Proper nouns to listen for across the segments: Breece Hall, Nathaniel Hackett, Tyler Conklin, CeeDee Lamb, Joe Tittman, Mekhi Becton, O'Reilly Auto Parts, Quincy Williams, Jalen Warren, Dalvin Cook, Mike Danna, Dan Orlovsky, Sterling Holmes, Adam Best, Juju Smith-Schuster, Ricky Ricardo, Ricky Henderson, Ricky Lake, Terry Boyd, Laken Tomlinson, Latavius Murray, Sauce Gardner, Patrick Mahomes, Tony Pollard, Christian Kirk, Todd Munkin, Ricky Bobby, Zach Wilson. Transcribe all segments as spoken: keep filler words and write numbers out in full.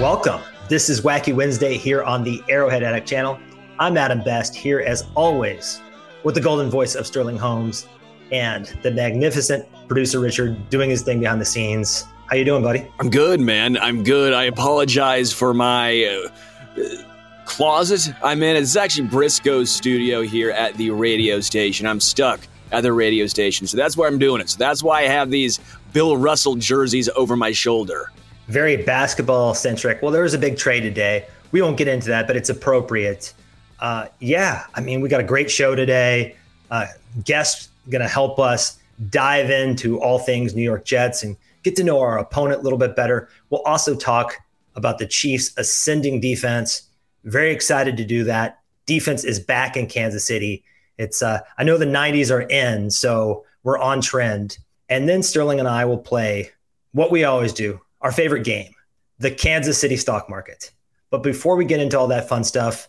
Welcome. This is Wacky Wednesday here on the Arrowhead Addict channel. I'm Adam Best here as always with the golden voice of Sterling Holmes and the magnificent producer Richard doing his thing behind the scenes. How you doing, buddy? I'm good, man. I'm good. I apologize for my uh, closet I'm in. It's actually Briscoe's studio here at the radio station. I'm stuck at the radio station, so that's where I'm doing it. So that's why I have these Bill Russell jerseys over my shoulder. Very basketball centric. Well, there was a big trade today. We won't get into that, but it's appropriate. Uh, yeah, I mean, we got a great show today. Uh, guest going to help us dive into all things New York Jets and get to know our opponent a little bit better. We'll also talk about the Chiefs' ascending defense. Very excited to do that. Defense is back in Kansas City. It's uh, I know the nineties are in, so we're on trend. And then Sterling and I will play what we always do. Our favorite game, the Kansas City stock market. But before we get into all that fun stuff,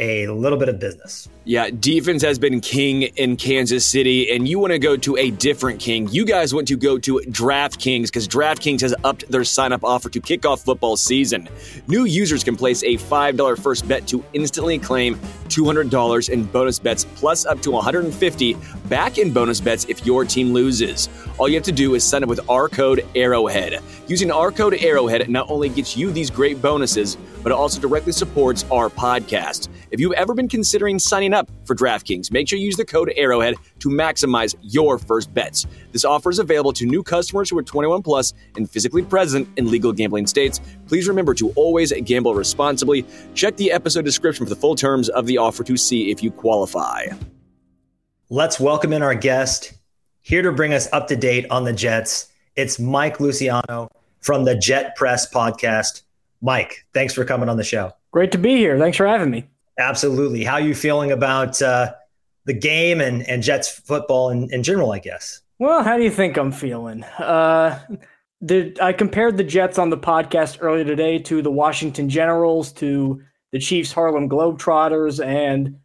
a little bit of business. Yeah, defense has been king in Kansas City, and you want to go to a different king. You guys want to go to DraftKings because DraftKings has upped their sign-up offer to kick off football season. New users can place a five dollars first bet to instantly claim two hundred dollars in bonus bets, plus up to one hundred fifty dollars back in bonus bets if your team loses. All you have to do is sign up with our code Arrowhead. Using our code Arrowhead not only gets you these great bonuses, but it also directly supports our podcast. If you've ever been considering signing up for DraftKings, make sure you use the code Arrowhead to maximize your first bets. This offer is available to new customers who are twenty-one plus and physically present in legal gambling states. Please remember to always gamble responsibly. Check the episode description for the full terms of the offer to see if you qualify. Let's welcome in our guest here to bring us up to date on the Jets. It's Mike Luciano from the Jet Press podcast. Mike, thanks for coming on the show. Great to be here. Thanks for having me. Absolutely. How are you feeling about uh, the game and, and Jets football in, in general, I guess? Well, how do you think I'm feeling? Uh, the, I compared the Jets on the podcast earlier today to the Washington Generals, to the Chiefs Harlem Globetrotters, and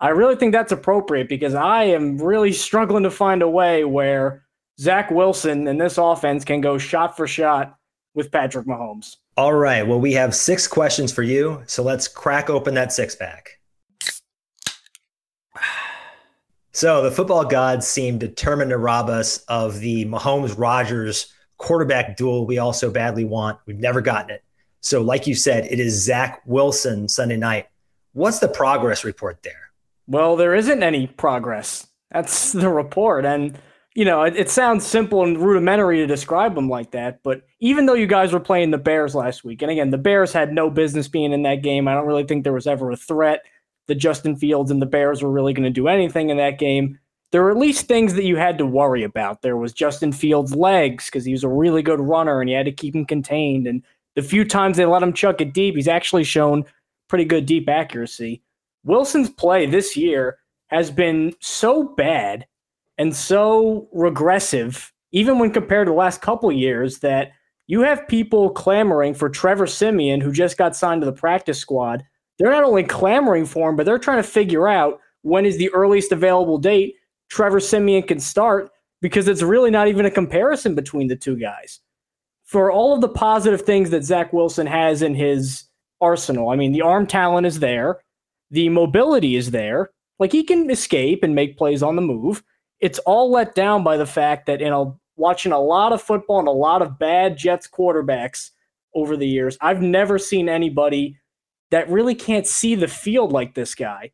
I really think that's appropriate because I am really struggling to find a way where Zach Wilson and this offense can go shot for shot with Patrick Mahomes. All right. Well, we have six questions for you. So let's crack open that six pack. So the football gods seem determined to rob us of the Mahomes-Rodgers quarterback duel we all so badly want. We've never gotten it. So like you said, it is Zach Wilson Sunday night. What's the progress report there? Well, there isn't any progress. That's the report. And you know, it, it sounds simple and rudimentary to describe them like that, but even though you guys were playing the Bears last week, and again, the Bears had no business being in that game. I don't really think there was ever a threat that Justin Fields and the Bears were really going to do anything in that game. There were at least things that you had to worry about. There was Justin Fields' legs because he was a really good runner and you had to keep him contained. And the few times they let him chuck it deep, he's actually shown pretty good deep accuracy. Wilson's play this year has been so bad and so regressive, even when compared to the last couple years, that you have people clamoring for Trevor Siemian, who just got signed to the practice squad. They're not only clamoring for him, but they're trying to figure out when is the earliest available date Trevor Siemian can start, because it's really not even a comparison between the two guys. For all of the positive things that Zach Wilson has in his arsenal, I mean, the arm talent is there. The mobility is there. Like, he can escape and make plays on the move. it's all let down by the fact that, you know, watching a lot of football and a lot of bad Jets quarterbacks over the years, I've never seen anybody that really can't see the field like this guy.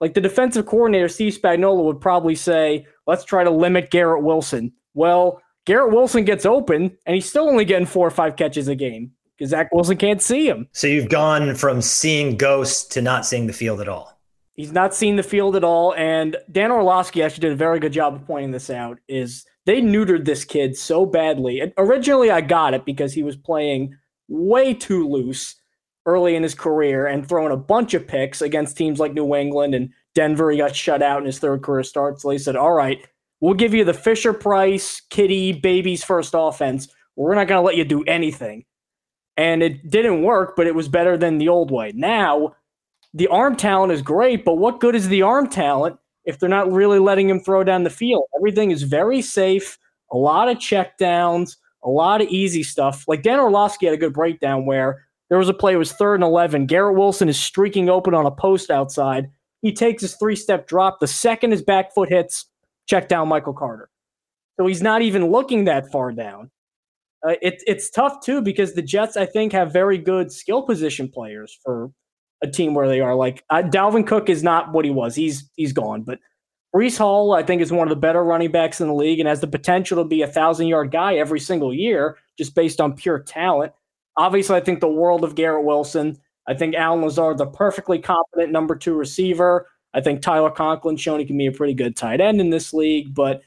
Like the defensive coordinator, Steve Spagnuolo, would probably say, let's try to limit Garrett Wilson. Well, Garrett Wilson gets open, and he's still only getting four or five catches a game because Zach Wilson can't see him. So you've gone from seeing ghosts to not seeing the field at all. He's not seen the field at all, and Dan Orlovsky actually did a very good job of pointing this out, is they neutered this kid so badly. And originally, I got it because he was playing way too loose early in his career and throwing a bunch of picks against teams like New England and Denver. He got shut out in his third career start, so they said, all right, we'll give you the Fisher-Price, Kitty, baby's first offense. We're not going to let you do anything. And it didn't work, but it was better than the old way. Now, the arm talent is great, but what good is the arm talent if they're not really letting him throw down the field? Everything is very safe, a lot of checkdowns, a lot of easy stuff. Like Dan Orlovsky had a good breakdown where there was a play, it was third and eleven. Garrett Wilson is streaking open on a post outside. He takes his three-step drop. The second his back foot hits, check down Michael Carter. So he's not even looking that far down. Uh, it, it's tough, too, because the Jets, I think, have very good skill position players for a team where they are. Like, uh, Dalvin Cook is not what he was. He's he's gone. But Breece Hall, I think, is one of the better running backs in the league and has the potential to be a thousand-yard guy every single year just based on pure talent. Obviously, I think the world of Garrett Wilson. I think Allen Lazard, the perfectly competent number two receiver. I think Tyler Conklin shown he can be a pretty good tight end in this league, but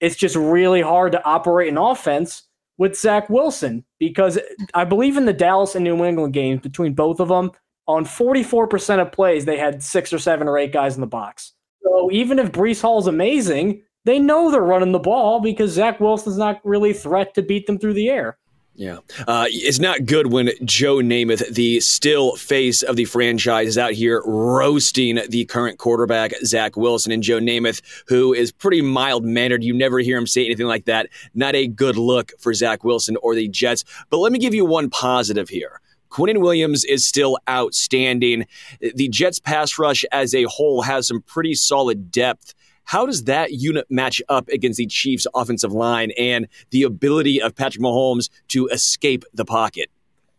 it's just really hard to operate an offense with Zach Wilson because I believe in the Dallas and New England games between both of them, on forty-four percent of plays, they had six or seven or eight guys in the box. So even if Breece Hall's amazing, they know they're running the ball because Zach Wilson's not really a threat to beat them through the air. Yeah. Uh, it's not good when Joe Namath, the still face of the franchise, is out here roasting the current quarterback, Zach Wilson. And Joe Namath, who is pretty mild-mannered, you never hear him say anything like that. Not a good look for Zach Wilson or the Jets. But let me give you one positive here. Quinnen Williams is still outstanding. The Jets' pass rush as a whole has some pretty solid depth. How does that unit match up against the Chiefs' offensive line and the ability of Patrick Mahomes to escape the pocket?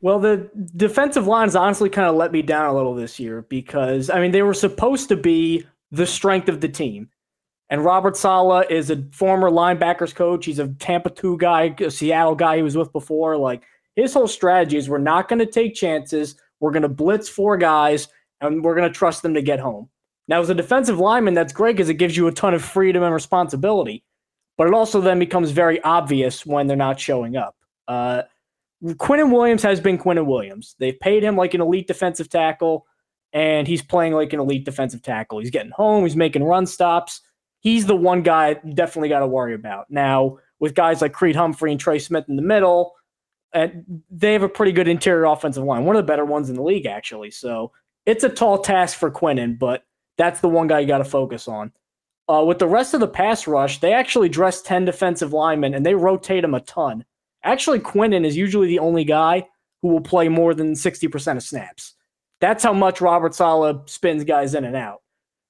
Well, the defensive line has honestly kind of let me down a little this year because, I mean, they were supposed to be the strength of the team. And Robert Saleh is a former linebackers coach. He's a Tampa two guy, a Seattle guy he was with before. Like, his whole strategy is we're not going to take chances. We're going to blitz four guys, and we're going to trust them to get home. Now, as a defensive lineman, that's great because it gives you a ton of freedom and responsibility, but it also then becomes very obvious when they're not showing up. Uh, Quinnen Williams has been Quinnen Williams. They've paid him like an elite defensive tackle, and he's playing like an elite defensive tackle. He's getting home. He's making run stops. He's the one guy you definitely got to worry about. Now, with guys like Creed Humphrey and Trey Smith in the middle, and they have a pretty good interior offensive line, one of the better ones in the league, actually. So it's a tall task for Quinnen, but that's the one guy you got to focus on. Uh, with the rest of the pass rush, they actually dress ten defensive linemen, and they rotate them a ton. Actually, Quinnen is usually the only guy who will play more than sixty percent of snaps. That's how much Robert Saleh spins guys in and out.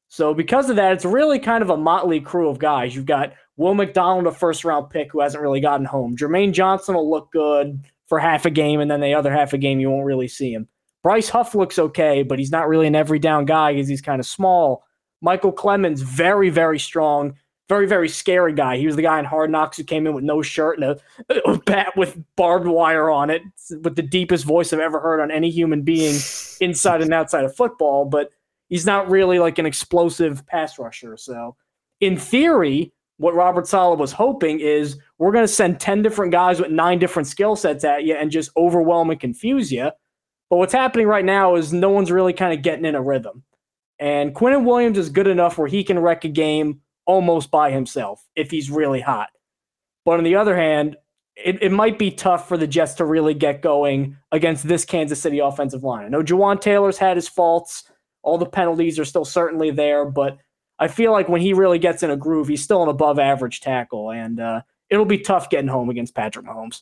So because of that, it's really kind of a motley crew of guys. You've got Will McDonald, a first-round pick who hasn't really gotten home. Jermaine Johnson will look good for half a game, and then the other half a game you won't really see him. Bryce Huff looks okay, but he's not really an every-down guy because he's kind of small. Michael Clemens, very, very strong, very, very scary guy. He was the guy in Hard Knocks who came in with no shirt and a, a bat with barbed wire on it, with the deepest voice I've ever heard on any human being inside and outside of football, but he's not really like an explosive pass rusher. So in theory, what Robert Saleh was hoping is we're going to send ten different guys with nine different skill sets at you and just overwhelm and confuse you. But what's happening right now is no one's really kind of getting in a rhythm. And Quinnen Williams is good enough where he can wreck a game almost by himself if he's really hot. But on the other hand, it, it might be tough for the Jets to really get going against this Kansas City offensive line. I know Jawan Taylor's had his faults. All the penalties are still certainly there. But I feel like when he really gets in a groove, he's still an above-average tackle. And uh, it'll be tough getting home against Patrick Mahomes.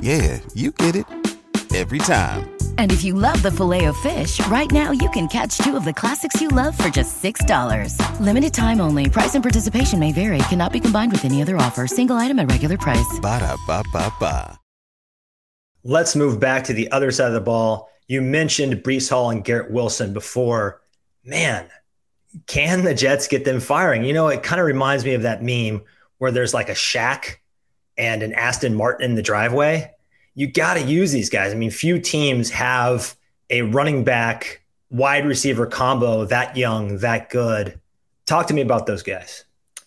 Yeah, you get it. Every time. And if you love the Filet-O-Fish, right now you can catch two of the classics you love for just six dollars. Limited time only. Price and participation may vary. Cannot be combined with any other offer. Single item at regular price. Ba-da-ba-ba-ba. Let's move back to the other side of the ball. You mentioned Breece Hall and Garrett Wilson before. Man, can the Jets get them firing? You know, it kind of reminds me of that meme where there's like a Shaq and an Aston Martin in the driveway. You got to use these guys. I mean, few teams have a running back, wide receiver combo that young, that good. Talk to me about those guys.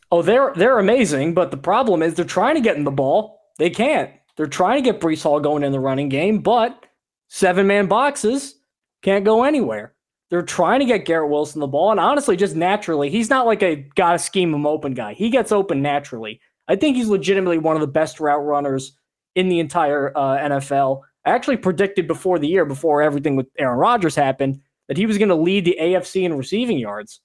Oh, they're they're amazing, but the problem is they're trying to get in the ball. They can't. They're trying to get Breece Hall going in the running game, but seven-man boxes can't go anywhere. They're trying to get Garrett Wilson the ball, and honestly, just naturally, he's not like a gotta scheme him open guy. He gets open naturally. I think he's legitimately one of the best route runners in the entire uh, N F L. I actually predicted before the year, before everything with Aaron Rodgers happened, that he was going to lead the A F C in receiving yards.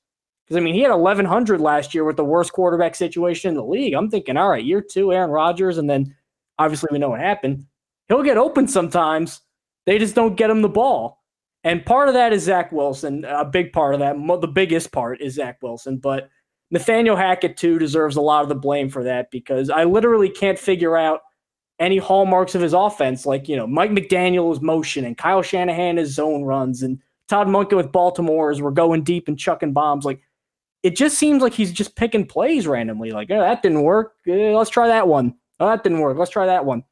Because, I mean, he had eleven hundred last year with the worst quarterback situation in the league. I'm thinking, all right, year two, Aaron Rodgers, and then obviously we know what happened. He'll get open sometimes. They just don't get him the ball. And part of that is Zach Wilson. A big part of that, the biggest part is Zach Wilson, but Nathaniel Hackett, too, deserves a lot of the blame for that because I literally can't figure out any hallmarks of his offense. Like, you know, Mike McDaniel's motion and Kyle Shanahan his zone runs and Todd Munkin with Baltimore's were going deep and chucking bombs. Like, it just seems like he's just picking plays randomly. Like, oh, that didn't work. Uh, let's try that one. Oh, that didn't work. Let's try that one.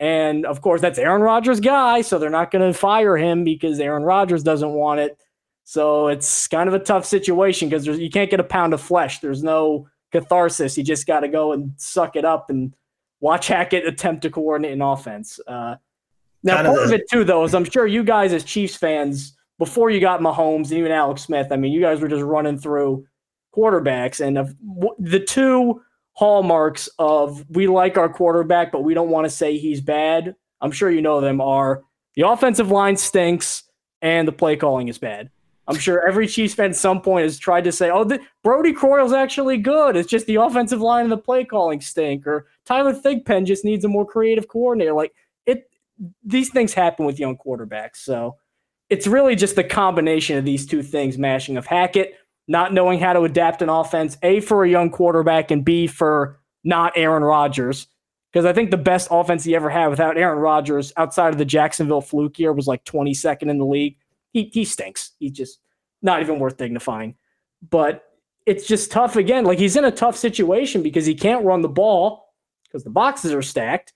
And, of course, that's Aaron Rodgers' guy, so they're not going to fire him because Aaron Rodgers doesn't want it. So it's kind of a tough situation because you can't get a pound of flesh. There's no catharsis. You just got to go and suck it up and watch Hackett attempt to coordinate an offense. Uh, now, part of it, too, though, is I'm sure you guys as Chiefs fans, before you got Mahomes and even Alex Smith, I mean, you guys were just running through quarterbacks. And if, w- the two hallmarks of we like our quarterback, but we don't want to say he's bad, I'm sure you know them, are the offensive line stinks and the play calling is bad. I'm sure every Chiefs fan at some point has tried to say, oh, the, Brody Croyle's actually good. It's just the offensive line and the play calling stink. Or Tyler Thigpen just needs a more creative coordinator. Like it, these things happen with young quarterbacks. So it's really just the combination of these two things, mashing of Hackett, not knowing how to adapt an offense, A, for a young quarterback, and B, for not Aaron Rodgers. Because I think the best offense he ever had without Aaron Rodgers outside of the Jacksonville fluke year was like twenty-second in the league. He he stinks. He's just not even worth dignifying. But it's just tough again. Like, he's in a tough situation because he can't run the ball because the boxes are stacked,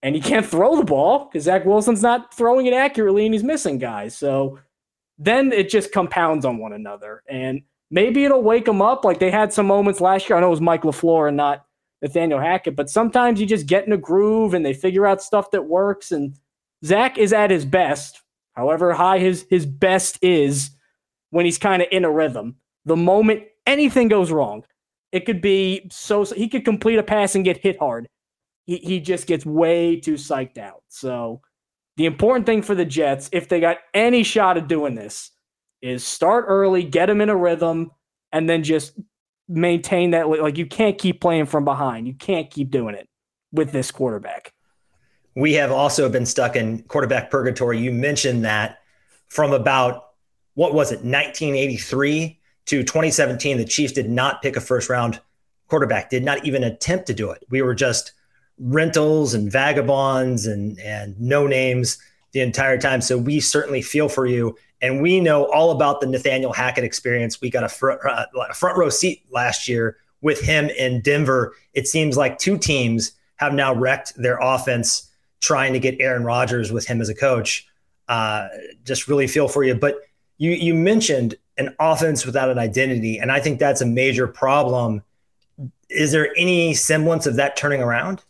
and he can't throw the ball because Zach Wilson's not throwing it accurately and he's missing guys. So then it just compounds on one another. And maybe it'll wake him up. Like, they had some moments last year. I know it was Mike LaFleur and not Nathaniel Hackett, but sometimes you just get in a groove and they figure out stuff that works. And Zach is at his best, however high his, his best is, when he's kind of in a rhythm. The moment anything goes wrong, it could be so, so he could complete a pass and get hit hard. He, he just gets way too psyched out. So the important thing for the Jets, if they got any shot of doing this, is start early, get him in a rhythm, and then just maintain that. Like, you can't keep playing from behind. You can't keep doing it with this quarterback. We have also been stuck in quarterback purgatory. You mentioned that from about, what was it, nineteen eighty-three to twenty seventeen, the Chiefs did not pick a first-round quarterback, did not even attempt to do it. We were just rentals and vagabonds and, and no names the entire time. So we certainly feel for you. And we know all about the Nathaniel Hackett experience. We got a front, uh, front row seat last year with him in Denver. It seems like two teams have now wrecked their offense trying to get Aaron Rodgers with him as a coach. Uh, just really feel for you. But you you mentioned an offense without an identity, and I think that's a major problem. Is there any semblance of that turning around?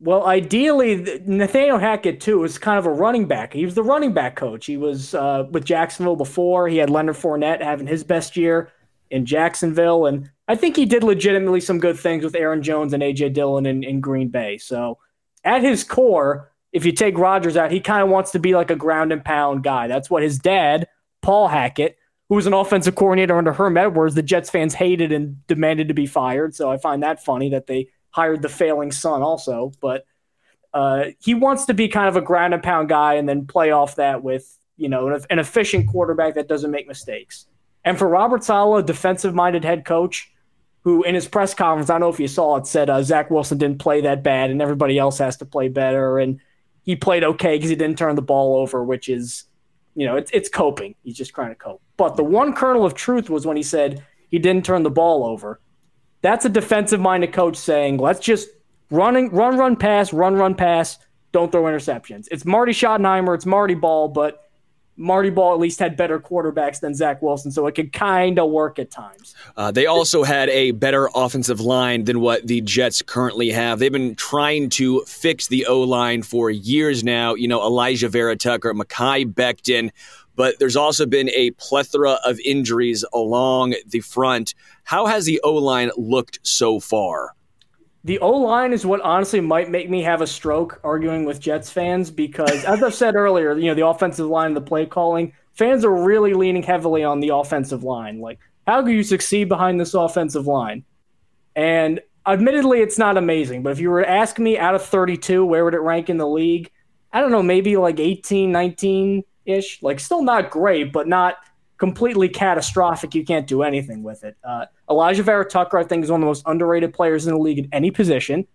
Well, ideally, Nathaniel Hackett, too, is kind of a running back. He was the running back coach. He was uh, with Jacksonville before. He had Leonard Fournette having his best year in Jacksonville. And I think he did legitimately some good things with Aaron Jones and A J Dillon in, in Green Bay. So at his core, if you take Rodgers out, he kind of wants to be like a ground and pound guy. That's what his dad, Paul Hackett, who was an offensive coordinator under Herm Edwards, the Jets fans hated and demanded to be fired. So I find that funny that they hired the failing son also, but uh, he wants to be kind of a ground and pound guy and then play off that with, you know, an, an efficient quarterback that doesn't make mistakes. And for Robert Saleh, defensive minded head coach, who in his press conference, I don't know if you saw it, said uh, Zach Wilson didn't play that bad and everybody else has to play better. And he played okay because he didn't turn the ball over, which is, you know, it's, it's coping. He's just trying to cope. But the one kernel of truth was when he said he didn't turn the ball over. That's a defensive-minded coach saying, let's just run, run, run, pass, run, run, pass, don't throw interceptions. It's Marty Schottenheimer, it's Marty Ball, but Marty Ball at least had better quarterbacks than Zach Wilson, so it could kind of work at times. Uh, they also had a better offensive line than what the Jets currently have. They've been trying to fix the O-line for years now. You know, Elijah Vera Tucker, Mekhi Becton, but there's also been a plethora of injuries along the front. How has the O-line looked so far? The O-line is what honestly might make me have a stroke arguing with Jets fans because, as I've said earlier, you know, the offensive line, the play calling, fans are really leaning heavily on the offensive line. Like, how do you succeed behind this offensive line? And admittedly, it's not amazing, but if you were asking me out of thirty-two, where would it rank in the league? I don't know, maybe like eighteen, nineteen ish. Like, still not great, but not completely catastrophic. You can't do anything with it. Uh, Elijah Vera Tucker, I think, is one of the most underrated players in the league at any position.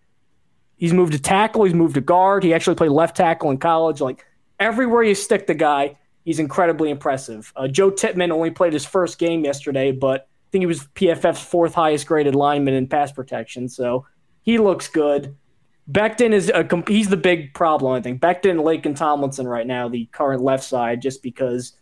He's moved to tackle. He's moved to guard. He actually played left tackle in college. Like, everywhere you stick the guy, he's incredibly impressive. Uh, Joe Tittman only played his first game yesterday, but I think he was P F F's fourth highest graded lineman in pass protection. So he looks good. Becton is a he's the big problem, I think. Becton, Laken Tomlinson right now, the current left side, just because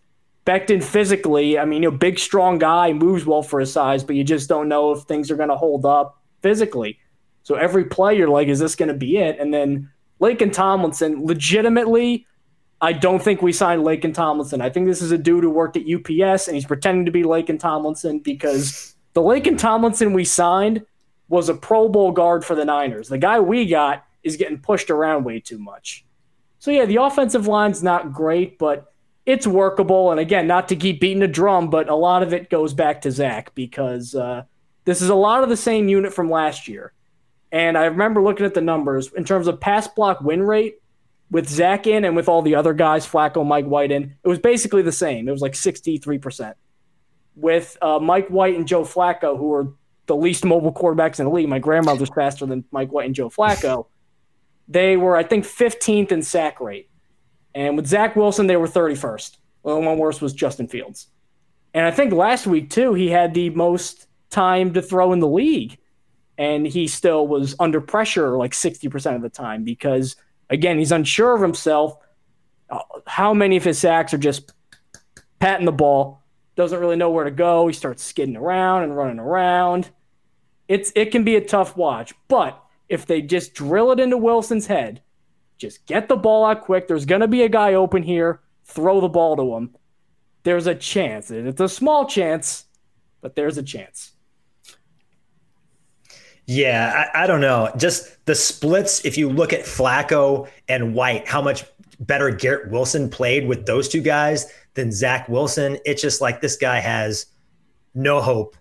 Becton physically, I mean, you know, big, strong guy, moves well for his size, but you just don't know if things are going to hold up physically. So every play, you're like, is this going to be it? And then Laken Tomlinson, legitimately, I don't think we signed Laken Tomlinson. I think this is a dude who worked at U P S, and he's pretending to be Laken Tomlinson because the Laken Tomlinson we signed was a Pro Bowl guard for the Niners. The guy we got is getting pushed around way too much. So, yeah, the offensive line's not great, but it's workable. And, again, not to keep beating a drum, but a lot of it goes back to Zach because uh, this is a lot of the same unit from last year. And I remember looking at the numbers in terms of pass block win rate with Zach in and with all the other guys, Flacco, Mike White in, it was basically the same. It was like sixty-three percent. With uh, Mike White and Joe Flacco, who are the least mobile quarterbacks in the league. My grandmother's faster than Mike White and Joe Flacco. They were, I think, fifteenth in sack rate. And with Zach Wilson, they were thirty-first. The only one worse was Justin Fields. And I think last week, too, he had the most time to throw in the league. And he still was under pressure like sixty percent of the time because, again, he's unsure of himself. How many of his sacks are just patting the ball? Doesn't really know where to go. He starts skidding around and running around. It's It can be a tough watch. But if they just drill it into Wilson's head, just get the ball out quick. There's going to be a guy open here. Throw the ball to him. There's a chance. It's a small chance, but there's a chance. Yeah, I, I don't know. Just the splits, if you look at Flacco and White, how much better Garrett Wilson played with those two guys than Zach Wilson. It's just like this guy has no hope.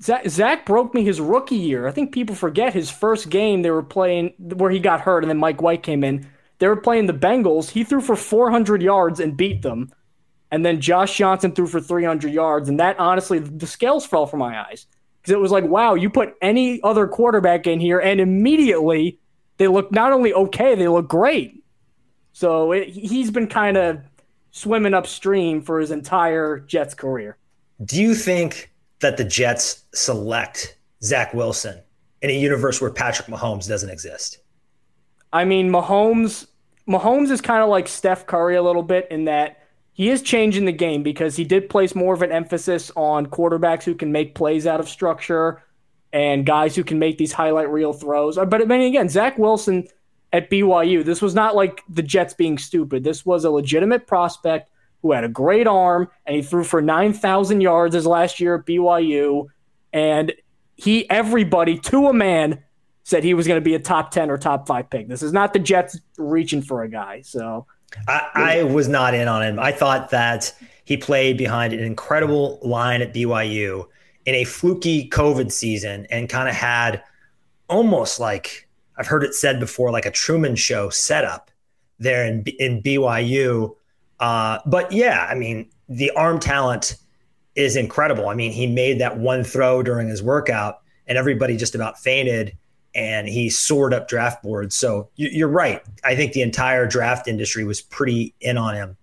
Zach, Zach broke me his rookie year. I think people forget his first game they were playing where he got hurt and then Mike White came in. They were playing the Bengals. He threw for four hundred yards and beat them. And then Josh Johnson threw for three hundred yards. And that, honestly, the scales fell from my eyes because it was like, wow, you put any other quarterback in here and immediately they look not only okay, they look great. So it, he's been kind of swimming upstream for his entire Jets career. Do you think that the Jets select Zach Wilson in a universe where Patrick Mahomes doesn't exist? I mean, Mahomes Mahomes is kind of like Steph Curry a little bit in that he is changing the game because he did place more of an emphasis on quarterbacks who can make plays out of structure and guys who can make these highlight reel throws. But I mean, again, Zach Wilson at B Y U, this was not like the Jets being stupid. This was a legitimate prospect who had a great arm, and he threw for nine thousand yards his last year at B Y U. And he, everybody to a man, said he was going to be a top ten or top five pick. This is not the Jets reaching for a guy. So I, I was not in on him. I thought that he played behind an incredible line at B Y U in a fluky COVID season and kind of had almost like, I've heard it said before, like a Truman Show setup there in in B Y U. Uh, but yeah, I mean, the arm talent is incredible. I mean, he made that one throw during his workout and everybody just about fainted, and he soared up draft boards. So you, you're right. I think the entire draft industry was pretty in on him.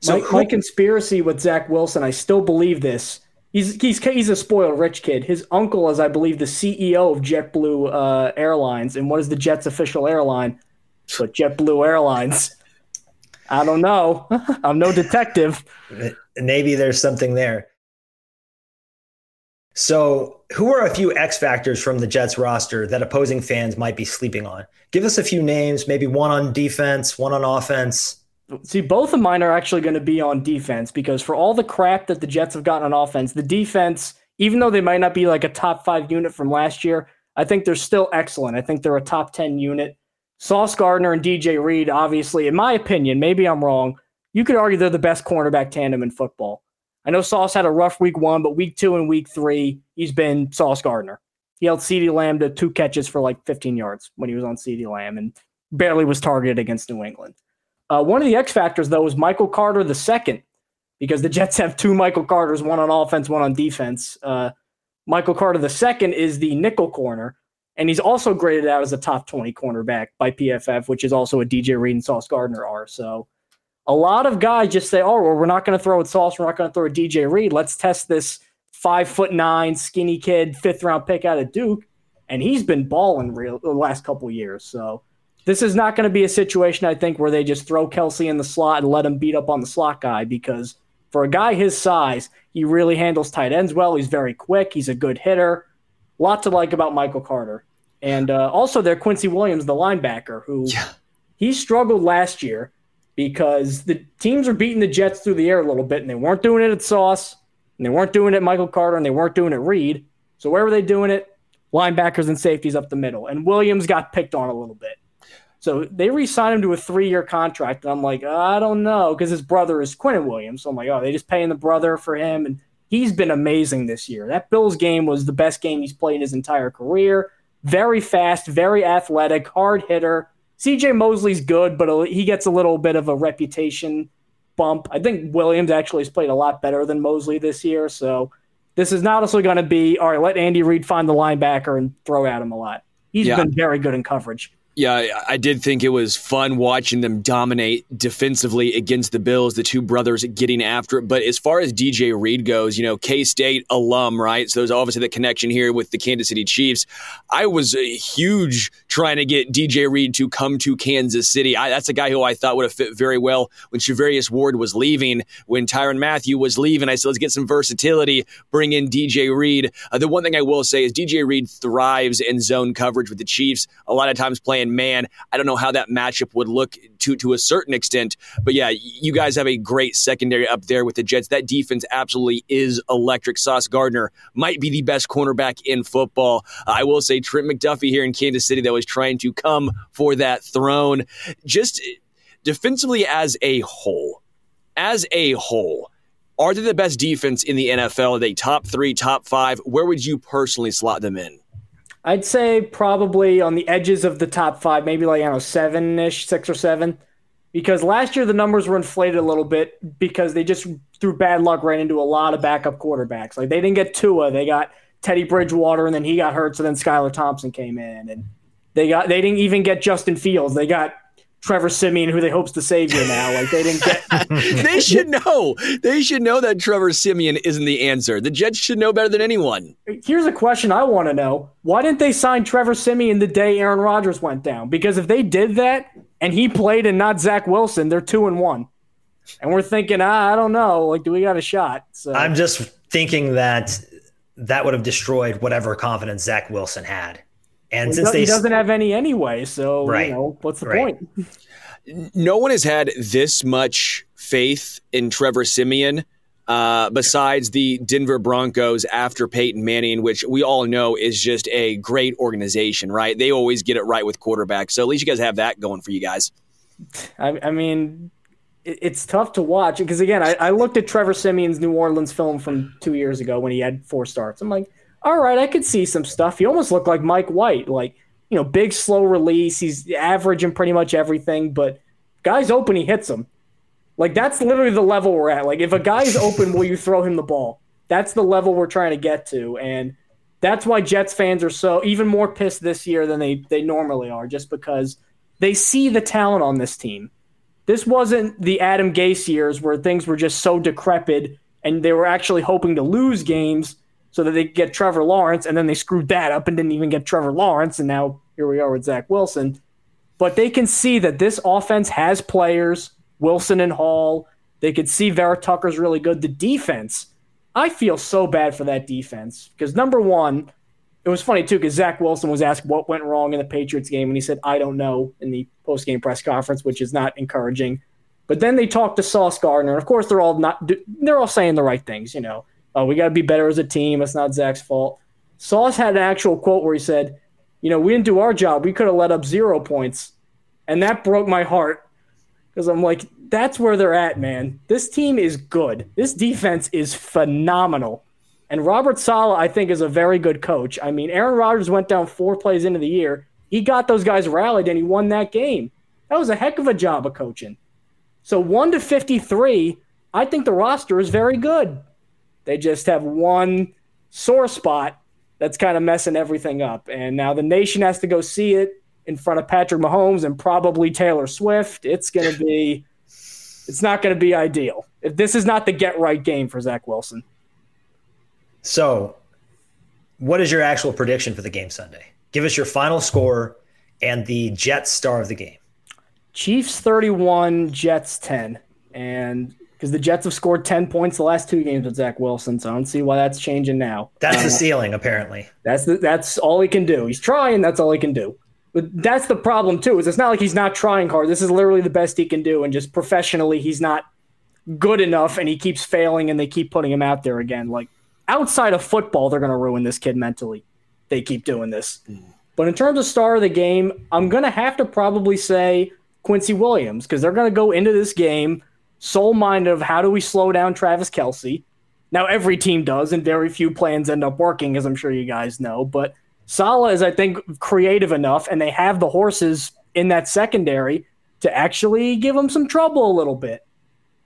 So my, who, my conspiracy with Zach Wilson, I still believe this. He's, he's, he's a spoiled rich kid. His uncle is, I believe, the C E O of JetBlue uh, Airlines. And what is the Jets' official airline? But JetBlue Airlines. I don't know. I'm no detective. Maybe there's something there. So who are a few X factors from the Jets roster that opposing fans might be sleeping on? Give us a few names, maybe one on defense, one on offense. See, both of mine are actually going to be on defense because for all the crap that the Jets have gotten on offense, the defense, even though they might not be like a top five unit from last year, I think they're still excellent. I think they're a top ten unit. Sauce Gardner and D J Reed, obviously, in my opinion, maybe I'm wrong, you could argue they're the best cornerback tandem in football. I know Sauce had a rough week one, but week two and week three, he's been Sauce Gardner. He held CeeDee Lamb to two catches for like fifteen yards when he was on CeeDee Lamb and barely was targeted against New England. Uh, one of the X factors, though, is Michael Carter the second, because the Jets have two Michael Carters, one on offense, one on defense. Uh, Michael Carter the second is the nickel corner, and he's also graded out as a top twenty cornerback by P F F, which is also what D J Reed and Sauce Gardner are. So a lot of guys just say, oh, well, we're not going to throw at Sauce. We're not going to throw at D J Reed. Let's test this five foot nine skinny kid, fifth round pick out of Duke. And he's been balling real the last couple of years. So this is not going to be a situation, I think, where they just throw Kelce in the slot and let him beat up on the slot guy, because for a guy his size, he really handles tight ends well. He's very quick. He's a good hitter. Lot to like about Michael Carter. And uh, also there, Quincy Williams, the linebacker, who yeah. he struggled last year because the teams were beating the Jets through the air a little bit, and they weren't doing it at Sauce, and they weren't doing it at Michael Carter, and they weren't doing it at Reed. So where were they doing it? Linebackers and safeties up the middle. And Williams got picked on a little bit. So they re-signed him to a three-year contract, and I'm like, I don't know, because his brother is Quinnen Williams. So I'm like, oh, they just paying the brother for him, and he's been amazing this year. That Bills game was the best game he's played in his entire career. Very fast, very athletic, hard hitter. C J Mosley's good, but he gets a little bit of a reputation bump. I think Williams actually has played a lot better than Mosley this year. So this is not also going to be, all right, let Andy Reid find the linebacker and throw at him a lot. He's yeah. been very good in coverage. Yeah, I did think it was fun watching them dominate defensively against the Bills, the two brothers getting after it. But as far as D J Reed goes, you know, K-State alum, right? So there's obviously the connection here with the Kansas City Chiefs. I was huge trying to get D J Reed to come to Kansas City. I, that's a guy who I thought would have fit very well when Shavarius Ward was leaving, when Tyrann Mathieu was leaving. I said, let's get some versatility, bring in D J Reed. Uh, the one thing I will say is D J Reed thrives in zone coverage with the Chiefs. A lot of times playing And man, I don't know how that matchup would look to to a certain extent. But yeah, you guys have a great secondary up there with the Jets. That defense absolutely is electric. Sauce Gardner might be the best cornerback in football. Uh, I will say Trent McDuffie here in Kansas City that was trying to come for that throne. Just defensively as a whole, as a whole, are they the best defense in the N F L? Are they top three, top five? Where would you personally slot them in? I'd say probably on the edges of the top five, maybe like, I don't know, seven-ish, six or seven. Because last year the numbers were inflated a little bit because they just, through bad luck, ran into a lot of backup quarterbacks. Like, they didn't get Tua. They got Teddy Bridgewater, and then he got hurt, so then Skylar Thompson came in. And They got they didn't even get Justin Fields. They got Trevor Siemian, who they hope's the savior now. Like they didn't get. They should know. They should know that Trevor Siemian isn't the answer. The Jets should know better than anyone. Here's a question I want to know: why didn't they sign Trevor Siemian the day Aaron Rodgers went down? Because if they did that and he played and not Zach Wilson, they're two and one. And we're thinking, ah, I don't know, like, do we got a shot? So I'm just thinking that that would have destroyed whatever confidence Zach Wilson had. And well, since he they, doesn't have any anyway, so right, you know, what's the right. point? No one has had this much faith in Trevor Siemian uh, besides the Denver Broncos after Peyton Manning, which we all know is just a great organization, right? They always get it right with quarterbacks. So at least you guys have that going for you guys. I, I mean, it, it's tough to watch because, again, I, I looked at Trevor Siemian's New Orleans film from two years ago when he had four starts. I'm like, all right, I could see some stuff. He almost looked like Mike White, like, you know, big, slow release. He's average in pretty much everything, but guy's open, he hits him. Like, that's literally the level we're at. Like, if a guy's open, will you throw him the ball? That's the level we're trying to get to, and that's why Jets fans are so even more pissed this year than they, they normally are, just because they see the talent on this team. This wasn't the Adam Gase years where things were just so decrepit and they were actually hoping to lose games so that they could get Trevor Lawrence, and then they screwed that up and didn't even get Trevor Lawrence, and now here we are with Zach Wilson. But they can see that this offense has players, Wilson and Hall. They could see Vera Tucker's really good. The defense, I feel so bad for that defense because, number one, it was funny, too, because Zach Wilson was asked what went wrong in the Patriots game, and he said, I don't know, in the post-game press conference, which is not encouraging. But then they talked to Sauce Gardner, and, of course, they're all not they're all saying the right things, you know. Oh, we got to be better as a team. It's not Zach's fault. Sauce had an actual quote where he said, you know, we didn't do our job. We could have let up zero points. And that broke my heart because I'm like, that's where they're at, man. This team is good. This defense is phenomenal. And Robert Saleh, I think, is a very good coach. I mean, Aaron Rodgers went down four plays into the year. He got those guys rallied, and he won that game. That was a heck of a job of coaching. So one to fifty-three, I think the roster is very good. They just have one sore spot that's kind of messing everything up. And now the nation has to go see it in front of Patrick Mahomes and probably Taylor Swift. It's going to be – it's not going to be ideal. If this is not the get-right game for Zach Wilson. So what is your actual prediction for the game Sunday? Give us your final score and the Jets star of the game. Chiefs thirty-one, Jets ten. And – because the Jets have scored ten points the last two games with Zach Wilson, so I don't see why that's changing now. That's um, the ceiling, apparently. That's the, that's all he can do. He's trying. That's all he can do. But that's the problem, too, is it's not like he's not trying hard. This is literally the best he can do, and just professionally he's not good enough, and he keeps failing, and they keep putting him out there again. Like, outside of football, they're going to ruin this kid mentally. They keep doing this. Mm. But in terms of star of the game, I'm going to have to probably say Quincy Williams because they're going to go into this game – soul-minded of how do we slow down Travis Kelce. Now, every team does, and very few plans end up working, as I'm sure you guys know. But Saleh is, I think, creative enough, and they have the horses in that secondary to actually give them some trouble a little bit.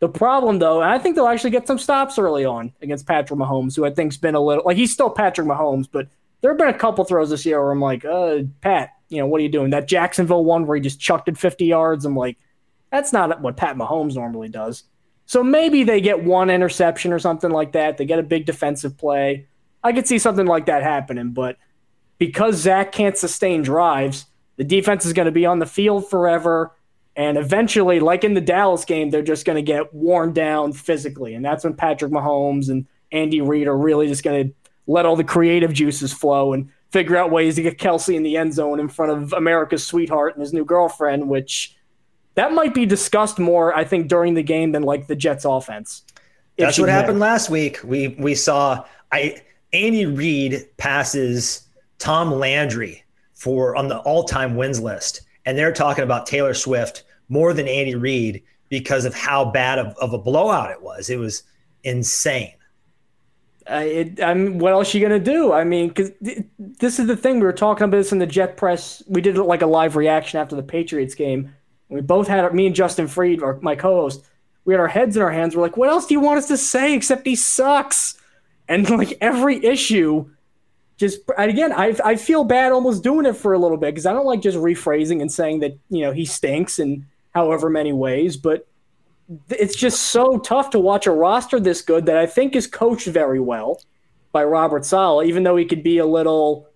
The problem, though, and I think they'll actually get some stops early on against Patrick Mahomes, who I think's been a little – like, he's still Patrick Mahomes, but there have been a couple throws this year where I'm like, uh, Pat, you know, what are you doing? That Jacksonville one where he just chucked it fifty yards, I'm like – that's not what Pat Mahomes normally does. So maybe they get one interception or something like that. They get a big defensive play. I could see something like that happening. But because Zach can't sustain drives, the defense is going to be on the field forever. And eventually, like in the Dallas game, they're just going to get worn down physically. And that's when Patrick Mahomes and Andy Reid are really just going to let all the creative juices flow and figure out ways to get Kelce in the end zone in front of America's sweetheart and his new girlfriend, which – that might be discussed more, I think, during the game than, like, the Jets' offense. That's what happened last week. We we saw I Andy Reid passes Tom Landry for on the all-time wins list, and they're talking about Taylor Swift more than Andy Reid because of how bad of, of a blowout it was. It was insane. Uh, it, I mean, what else are you going to do? I mean, because th- this is the thing. We were talking about this in the Jet press. We did, like, a live reaction after the Patriots game. We both had our, me and Justin Fried, our, my co-host, we had our heads in our hands. We're like, what else do you want us to say except he sucks? And like every issue just again, I I feel bad almost doing it for a little bit because I don't like just rephrasing and saying that, you know, he stinks in however many ways. But it's just so tough to watch a roster this good that I think is coached very well by Robert Saleh, even though he could be a little,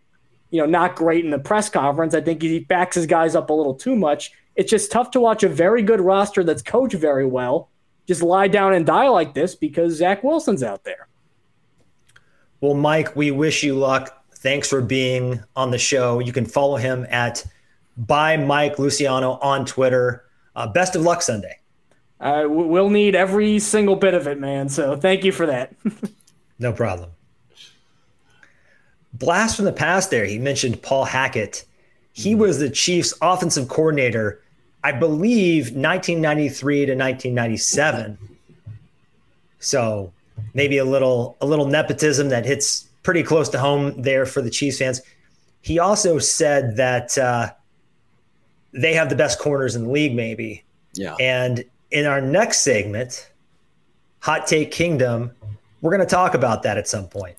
you know, not great in the press conference. I think he backs his guys up a little too much. It's just tough to watch a very good roster that's coached very well just lie down and die like this because Zach Wilson's out there. Well, Mike, we wish you luck. Thanks for being on the show. You can follow him at by Mike Luciano on Twitter. Uh, best of luck Sunday. Uh, we'll need every single bit of it, man. So thank you for that. No problem. Blast from the past there. He mentioned Paul Hackett. He was the Chiefs offensive coordinator, I believe, nineteen ninety-three to nineteen ninety-seven. So maybe a little a little nepotism that hits pretty close to home there for the Chiefs fans. He also said that uh, they have the best corners in the league, maybe. Yeah. And in our next segment, Hot Take Kingdom, we're going to talk about that at some point.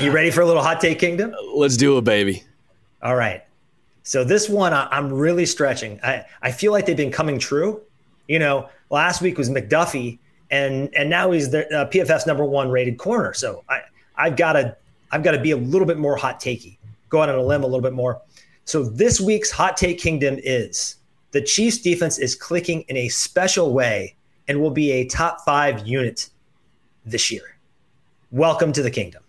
You ready for a little Hot Take Kingdom? Let's do it, baby. All right. So this one, I, I'm really stretching. I, I feel like they've been coming true. You know, last week was McDuffie, and and now he's the uh, P F F's number one rated corner. So I I've got to I've got to be a little bit more hot takey. Go out on a limb a little bit more. So this week's Hot Take Kingdom is the Chiefs defense is clicking in a special way and will be a top five unit this year. Welcome to the kingdom.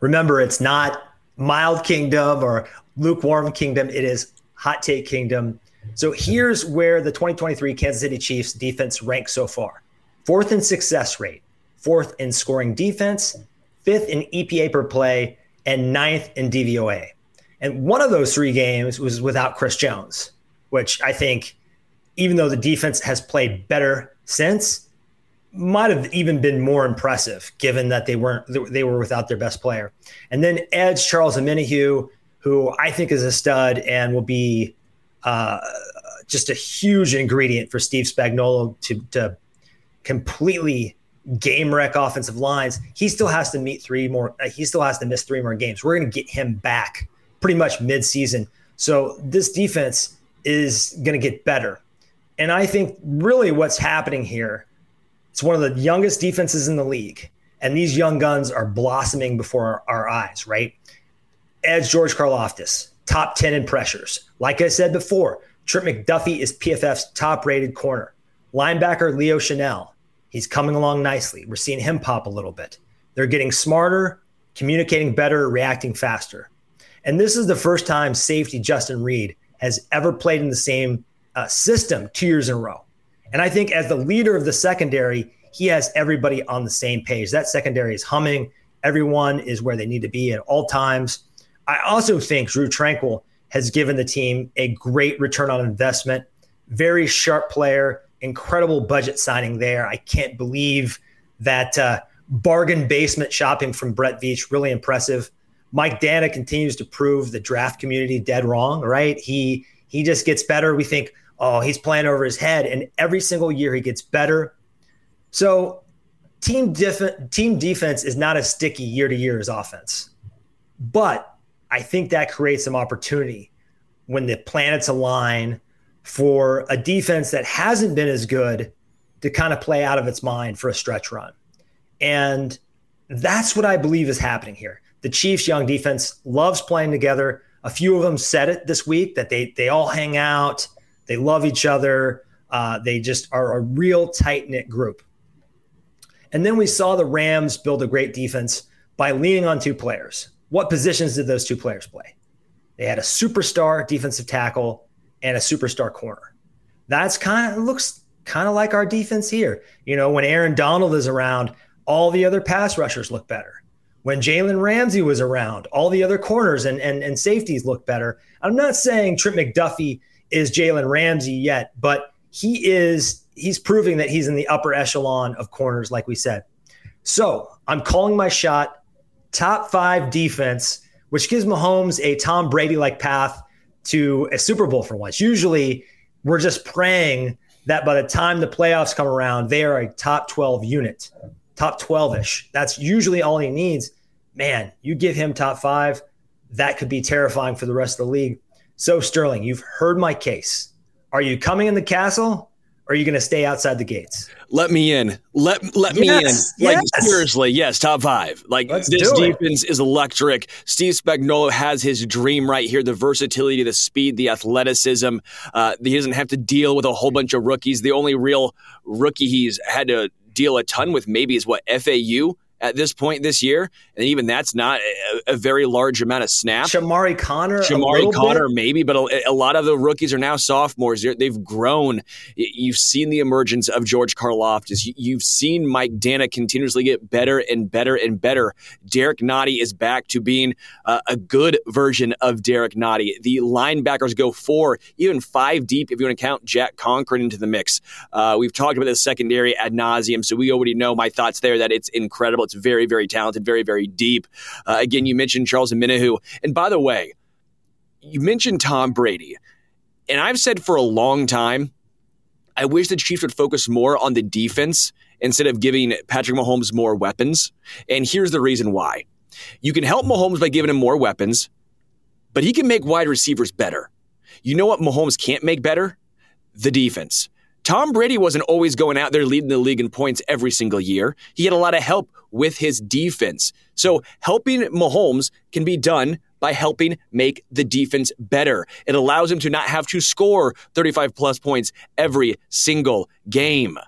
Remember, it's not mild kingdom or lukewarm kingdom. It is hot take kingdom. So here's where the twenty twenty-three Kansas City Chiefs defense ranks so far. Fourth in success rate, fourth in scoring defense, fifth in E P A per play, and ninth in D V O A. And one of those three games was without Chris Jones, which I think, even though the defense has played better since, might have even been more impressive given that they weren't they were without their best player. And then edge Charles Omenihu, who I think is a stud and will be uh, just a huge ingredient for Steve Spagnuolo to, to completely game wreck offensive lines. He still has to meet three more. Uh, he still has to miss three more games. We're going to get him back pretty much midseason. So this defense is going to get better. And I think really what's happening here, it's one of the youngest defenses in the league, and these young guns are blossoming before our, our eyes, right? Edge George Karlaftis, top ten in pressures. Like I said before, Trent McDuffie is P F F's top-rated corner. Linebacker Leo Chanel, he's coming along nicely. We're seeing him pop a little bit. They're getting smarter, communicating better, reacting faster. And this is the first time safety Justin Reed has ever played in the same uh, system two years in a row. And I think as the leader of the secondary, he has everybody on the same page. That secondary is humming. Everyone is where they need to be at all times. I also think Drew Tranquill has given the team a great return on investment. Very sharp player, incredible budget signing there. I can't believe that uh, bargain basement shopping from Brett Veach, really impressive. Mike Dana continues to prove the draft community dead wrong, right? He, he just gets better. We think, oh, he's playing over his head, and every single year he gets better. So team def- team defense is not as sticky year-to-year as offense. But I think that creates some opportunity when the planets align for a defense that hasn't been as good to kind of play out of its mind for a stretch run. And that's what I believe is happening here. The Chiefs' young defense loves playing together. A few of them said it this week that they they all hang out. They love each other. Uh, they just are a real tight-knit group. And then we saw the Rams build a great defense by leaning on two players. What positions did those two players play? They had a superstar defensive tackle and a superstar corner. That's kind of looks kind of like our defense here. You know, when Aaron Donald is around, all the other pass rushers look better. When Jalen Ramsey was around, all the other corners and and, and safeties look better. I'm not saying Trent McDuffie is Jalen Ramsey yet, but he is, he's proving that he's in the upper echelon of corners, like we said. So I'm calling my shot, top five defense, which gives Mahomes a Tom Brady-like path to a Super Bowl for once. Usually we're just praying that by the time the playoffs come around, they are a top twelve unit, top twelve-ish. That's usually all he needs. Man, you give him top five, that could be terrifying for the rest of the league. So, Sterling, you've heard my case. Are you coming in the castle, or are you going to stay outside the gates? Let me in. Let let yes, me in. Like, yes. Seriously, yes, top five. Like, Let's this defense is electric. Steve Spagnuolo has his dream right here, the versatility, the speed, the athleticism. Uh, he doesn't have to deal with a whole bunch of rookies. The only real rookie he's had to deal a ton with maybe is, what, F A U at this point this year. And even that's not a, a very large amount of snaps. Shamari Connor. Shamari Connor, bit. maybe, but a, a lot of the rookies are now sophomores. They're, they've grown. You've seen the emergence of George Karlaftis. You've seen Mike Dana continuously get better and better and better. Derek Nottie is back to being uh, a good version of Derek Nottie. The linebackers go four, even five deep if you want to count Jack Conklin into the mix. Uh, we've talked about the secondary ad nauseum, so we already know my thoughts there, that it's incredible. It's very, very talented, very, very deep. Uh, again, you mentioned Charles Omenihu. And by the way, you mentioned Tom Brady. And I've said for a long time, I wish the Chiefs would focus more on the defense instead of giving Patrick Mahomes more weapons. And here's the reason why. You can help Mahomes by giving him more weapons, but he can make wide receivers better. You know what Mahomes can't make better? The defense. Tom Brady wasn't always going out there leading the league in points every single year. He had a lot of help with his defense. So helping Mahomes can be done by helping make the defense better. It allows him to not have to score thirty-five plus points every single game.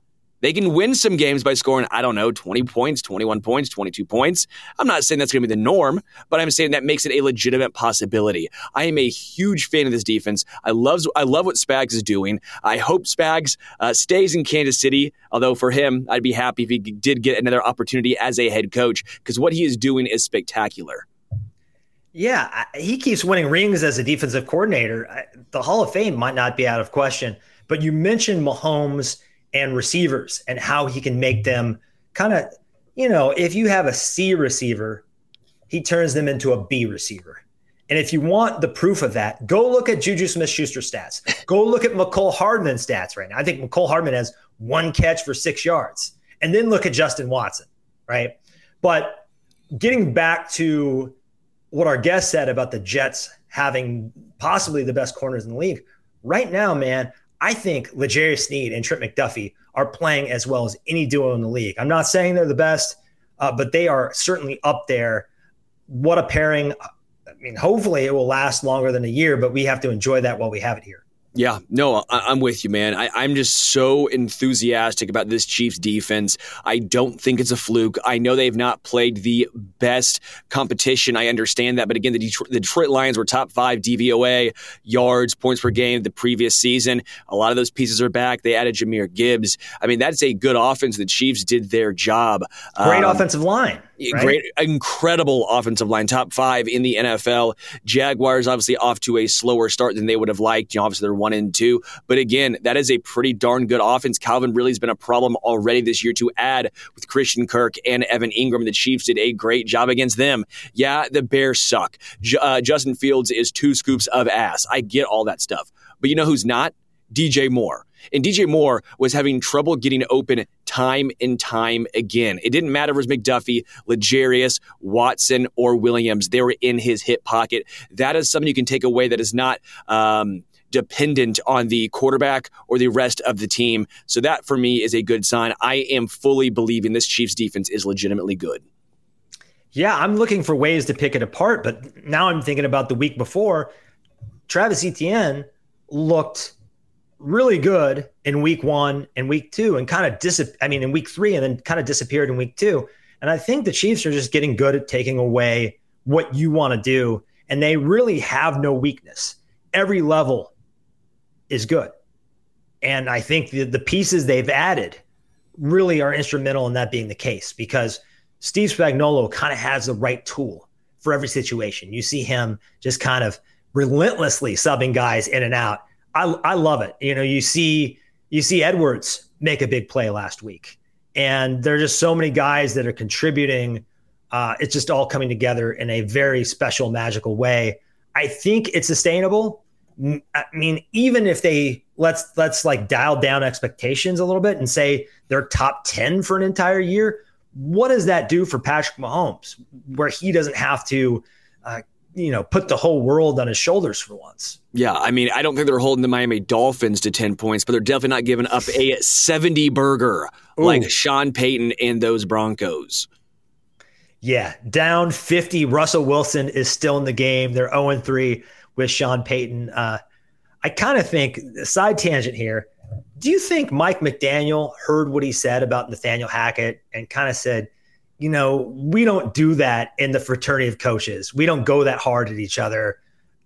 They can win some games by scoring, I don't know, twenty points, twenty-one points, twenty-two points. I'm not saying that's going to be the norm, but I'm saying that makes it a legitimate possibility. I am a huge fan of this defense. I love, I love what Spags is doing. I hope Spags uh, stays in Kansas City, although for him, I'd be happy if he did get another opportunity as a head coach, because what he is doing is spectacular. Yeah, he keeps winning rings as a defensive coordinator. The Hall of Fame might not be out of question, but you mentioned Mahomes and receivers and how he can make them kind of, you know, if you have a C receiver, he turns them into a B receiver. And if you want the proof of that, go look at Juju Smith-Schuster's stats. Go look at McCole Hardman's stats right now. I think McCole Hardman has one catch for six yards. And then look at Justin Watson, right? But getting back to what our guest said about the Jets having possibly the best corners in the league, right now, man, I think L'Jarius Sneed and Trent McDuffie are playing as well as any duo in the league. I'm not saying they're the best, uh, but they are certainly up there. What a pairing. I mean, hopefully it will last longer than a year, but we have to enjoy that while we have it here. Yeah, no, I, I'm with you, man. I, I'm just so enthusiastic about this Chiefs defense. I don't think it's a fluke. I know they've not played the best competition. I understand that. But again, the Detroit, the Detroit Lions were top five D V O A, yards, points per game the previous season. A lot of those pieces are back. They added Jahmyr Gibbs. I mean, that's a good offense. The Chiefs did their job. Great um, offensive line. Right? Great, incredible offensive line. Top five in the N F L. Jaguars obviously off to a slower start than they would have liked. You know, obviously, they're one and two. But again, that is a pretty darn good offense. Calvin Ridley's been a problem already this year to add with Christian Kirk and Evan Ingram. The Chiefs did a great job against them. Yeah, the Bears suck. J- uh, Justin Fields is two scoops of ass. I get all that stuff. But you know who's not? D J Moore. And D J Moore was having trouble getting open time and time again. It didn't matter if it was McDuffie, L'Jarius, Watson, or Williams. They were in his hip pocket. That is something you can take away that is not um, dependent on the quarterback or the rest of the team. So that, for me, is a good sign. I am fully believing this Chiefs defense is legitimately good. Yeah, I'm looking for ways to pick it apart, but now I'm thinking about the week before. Travis Etienne looked really good in week one and week two and kind of dis- I mean, in week three and then kind of disappeared in week two. And I think the Chiefs are just getting good at taking away what you want to do. And they really have no weakness. Every level is good. And I think the, the pieces they've added really are instrumental in that being the case, because Steve Spagnuolo kind of has the right tool for every situation. You see him just kind of relentlessly subbing guys in and out. I, I love it. You know, you see you see Edwards make a big play last week. And there are just so many guys that are contributing. Uh, it's just all coming together in a very special, magical way. I think it's sustainable. I mean, even if they let's let's like dial down expectations a little bit and say they're top ten for an entire year, what does that do for Patrick Mahomes, where he doesn't have to, uh, you know, put the whole world on his shoulders for once? Yeah, I mean, I don't think they're holding the Miami Dolphins to ten points, but they're definitely not giving up a seventy burger Ooh. like Sean Payton and those Broncos. Yeah, down fifty, Russell Wilson is still in the game. They're oh and three with Sean Payton. Uh, I kind of think, side tangent here, do you think Mike McDaniel heard what he said about Nathaniel Hackett and kind of said, you know, we don't do that in the fraternity of coaches. We don't go that hard at each other.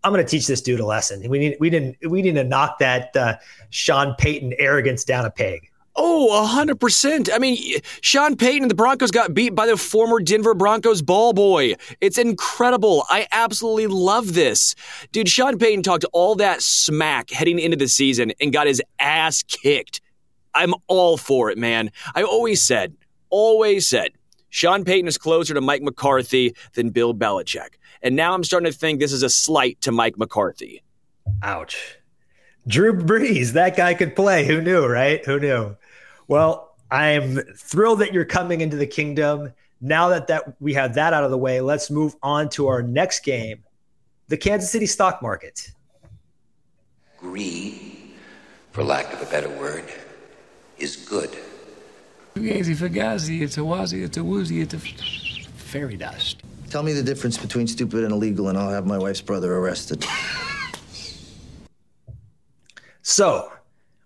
I'm going to teach this dude a lesson. We need, we didn't, we need to knock that uh, Sean Payton arrogance down a peg. Oh, one hundred percent. I mean, Sean Payton and the Broncos got beat by the former Denver Broncos ball boy. It's incredible. I absolutely love this. Dude, Sean Payton talked all that smack heading into the season and got his ass kicked. I'm all for it, man. I always said, always said, Sean Payton is closer to Mike McCarthy than Bill Belichick. And now I'm starting to think this is a slight to Mike McCarthy. Ouch. Drew Brees, that guy could play. Who knew, right? Who knew? Well, I'm thrilled that you're coming into the kingdom. Now that, that we have that out of the way, let's move on to our next game, the Kansas City stock market. Greed, for lack of a better word, is good. Fugazi, fugazi, it's a wazi, it's a woozy, it's a fairy dust. Tell me the difference between stupid and illegal, and I'll have my wife's brother arrested. So,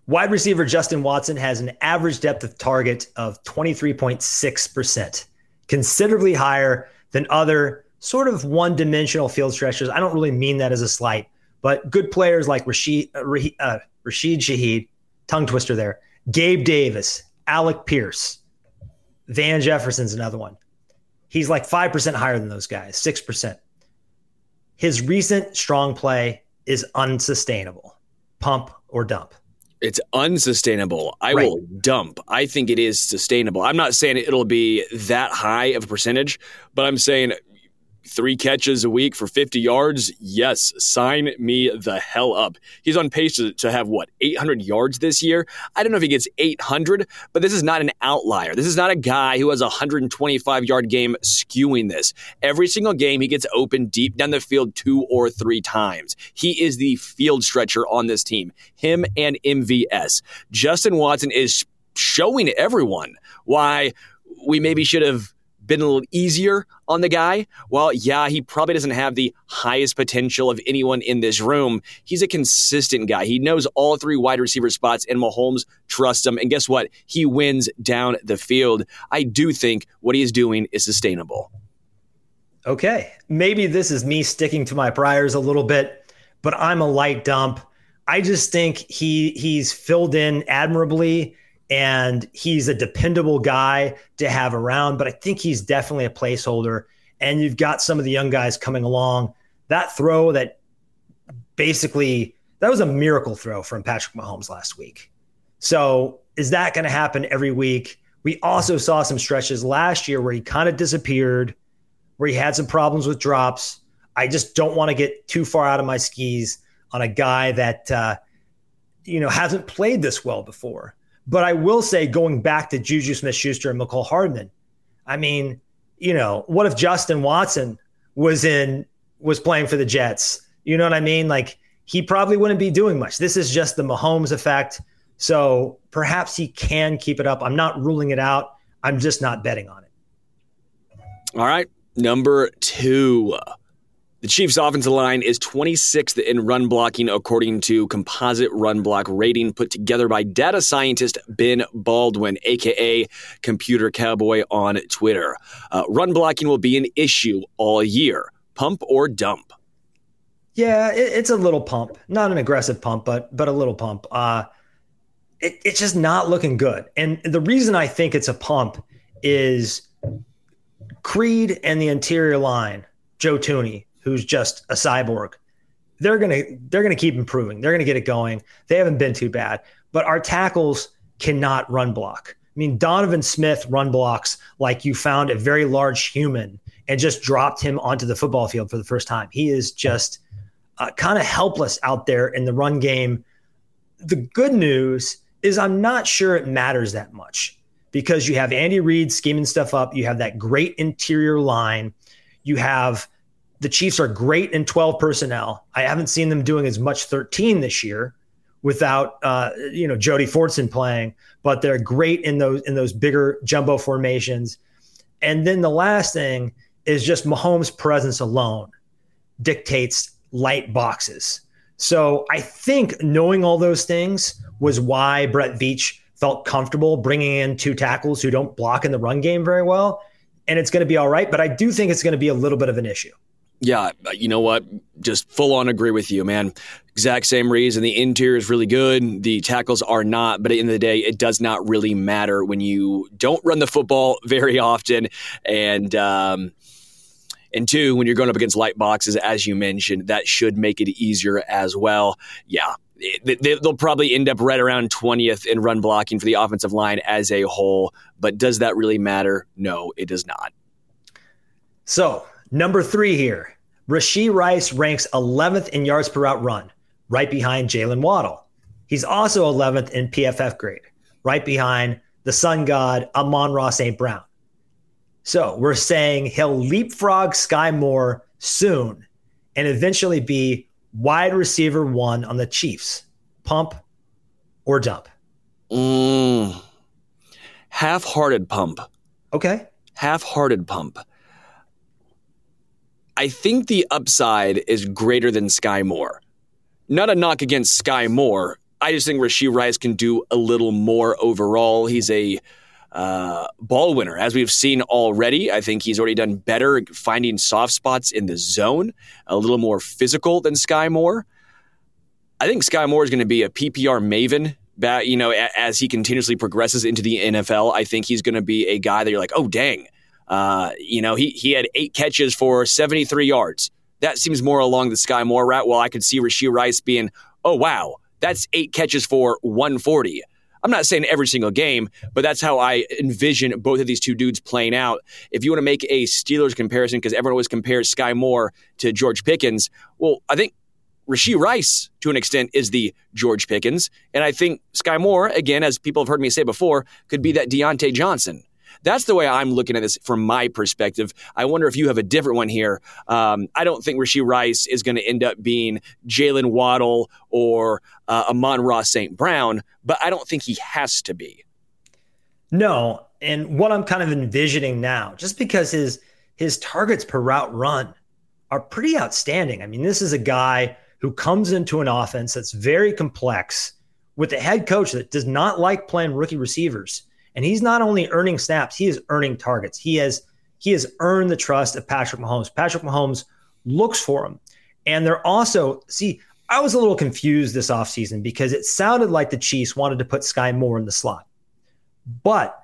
wide receiver Justin Watson has an average depth of target of twenty-three point six percent, considerably higher than other sort of one-dimensional field stretchers. I don't really mean that as a slight, but good players like Rashid, uh, uh, Rashid Shaheed, tongue twister there, Gabe Davis, Alec Pierce, Van Jefferson's another one. He's like five percent higher than those guys, six percent. His recent strong play is unsustainable. Pump or dump? It's unsustainable. I right. will dump. I think it is sustainable. I'm not saying it'll be that high of a percentage, but I'm saying three catches a week for fifty yards. Yes, sign me the hell up. He's on pace to, to have, what, eight hundred yards this year? I don't know if he gets eight hundred, but this is not an outlier. This is not a guy who has a one hundred twenty-five-yard game skewing this. Every single game, he gets open deep down the field two or three times. He is the field stretcher on this team, him and M V S. Justin Watson is showing everyone why we maybe should have been a little easier on the guy. Well, yeah, he probably doesn't have the highest potential of anyone in this room. He's a consistent guy. He knows all three wide receiver spots, and Mahomes trusts him. And guess what? He wins down the field. I do think what he is doing is sustainable. Okay. Maybe this is me sticking to my priors a little bit, but I'm a light dump. I just think he he's filled in admirably, and he's a dependable guy to have around, but I think he's definitely a placeholder. And you've got some of the young guys coming along. That throw that basically, that was a miracle throw from Patrick Mahomes last week. So is that going to happen every week? We also saw some stretches last year where he kind of disappeared, where he had some problems with drops. I just don't want to get too far out of my skis on a guy that, uh, you know, hasn't played this well before. But I will say, going back to Juju Smith-Schuster and Mecole Hardman, I mean, you know, what if Justin Watson was in was playing for the Jets? You know what I mean? Like, he probably wouldn't be doing much. This is just the Mahomes effect. So perhaps he can keep it up. I'm not ruling it out. I'm just not betting on it. All right. Number two. The Chiefs' offensive line is twenty-sixth in run blocking, according to composite run block rating put together by data scientist Ben Baldwin, a k a. Computer Cowboy on Twitter. Uh, run blocking will be an issue all year. Pump or dump? Yeah, it, it's a little pump. Not an aggressive pump, but but a little pump. Uh, it, it's just not looking good. And the reason I think it's a pump is Creed and the interior line, Joe Tooney, who's just a cyborg, they're gonna they're gonna keep improving. They're gonna get it going. They haven't been too bad, but our tackles cannot run block. I mean, Donovan Smith run blocks like you found a very large human and just dropped him onto the football field for the first time. He is just uh, kind of helpless out there in the run game. The good news is I'm not sure it matters that much because you have Andy Reid scheming stuff up. You have that great interior line. You have the Chiefs are great in twelve personnel. I haven't seen them doing as much thirteen this year without, uh, you know, Jody Fortson playing, but they're great in those, in those bigger jumbo formations. And then the last thing is just Mahomes' presence alone dictates light boxes. So I think knowing all those things was why Brett Veach felt comfortable bringing in two tackles who don't block in the run game very well. And it's going to be all right, but I do think it's going to be a little bit of an issue. Yeah, you know what? Just full on agree with you, man. Exact same reason. The interior is really good. The tackles are not. But at the end of the day, it does not really matter when you don't run the football very often. And, um, and two, when you're going up against light boxes, as you mentioned, that should make it easier as well. Yeah. They'll probably end up right around twentieth in run blocking for the offensive line as a whole. But does that really matter? No, it does not. So number three here, Rashee Rice ranks eleventh in yards per out run, right behind Jaylen Waddle. He's also eleventh in P F F grade, right behind the sun god Amon-Ra Saint Brown. So we're saying he'll leapfrog Sky Moore soon and eventually be wide receiver one on the Chiefs. Pump or dump? Mm, half-hearted pump. Okay. Half-hearted pump. I think the upside is greater than Sky Moore. Not a knock against Sky Moore. I just think Rashee Rice can do a little more overall. He's a uh, ball winner, as we've seen already. I think he's already done better finding soft spots in the zone, a little more physical than Sky Moore. I think Sky Moore is going to be a P P R maven. That, you know, as he continuously progresses into the N F L, I think he's going to be a guy that you're like, oh, dang. Uh, you know, he he had eight catches for seventy-three yards. That seems more along the Sky Moore route. Well, I could see Rashee Rice being, oh, wow, that's eight catches for one forty. I'm not saying every single game, but that's how I envision both of these two dudes playing out. If you want to make a Steelers comparison, because everyone always compares Sky Moore to George Pickens, well, I think Rashee Rice, to an extent, is the George Pickens. And I think Sky Moore, again, as people have heard me say before, could be that Deontay Johnson. That's the way I'm looking at this from my perspective. I wonder if you have a different one here. Um, I don't think Rashee Rice is going to end up being Jaylen Waddle or uh, Amon-Ra Saint Brown, but I don't think he has to be. No, and what I'm kind of envisioning now, just because his his targets per route run are pretty outstanding. I mean, this is a guy who comes into an offense that's very complex with a head coach that does not like playing rookie receivers. And he's not only earning snaps, he is earning targets. He has he has earned the trust of Patrick Mahomes. Patrick Mahomes looks for him. And they're also, see, I was a little confused this offseason because it sounded like the Chiefs wanted to put Sky Moore in the slot. But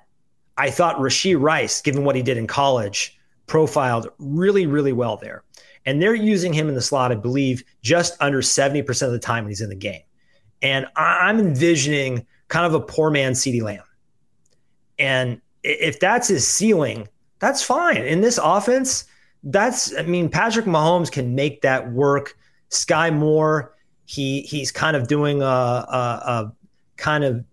I thought Rashee Rice, given what he did in college, profiled really, really well there. And they're using him in the slot, I believe, just under seventy percent of the time when he's in the game. And I'm envisioning kind of a poor man CeeDee Lamb. And if that's his ceiling, that's fine. In this offense, that's, I mean, Patrick Mahomes can make that work. Sky Moore, he he's kind of doing a, a, a kind of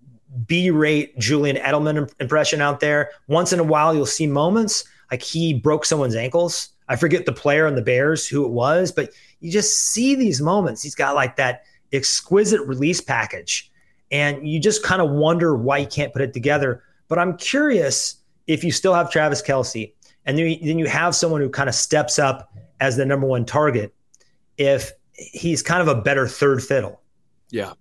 B-rate Julian Edelman impression out there. Once in a while, you'll see moments like he broke someone's ankles. I forget the player on the Bears who it was, but you just see these moments. He's got like that exquisite release package. And you just kind of wonder why he can't put it together. But I'm curious if you still have Travis Kelce and then you have someone who kind of steps up as the number one target, if he's kind of a better third fiddle. Yeah.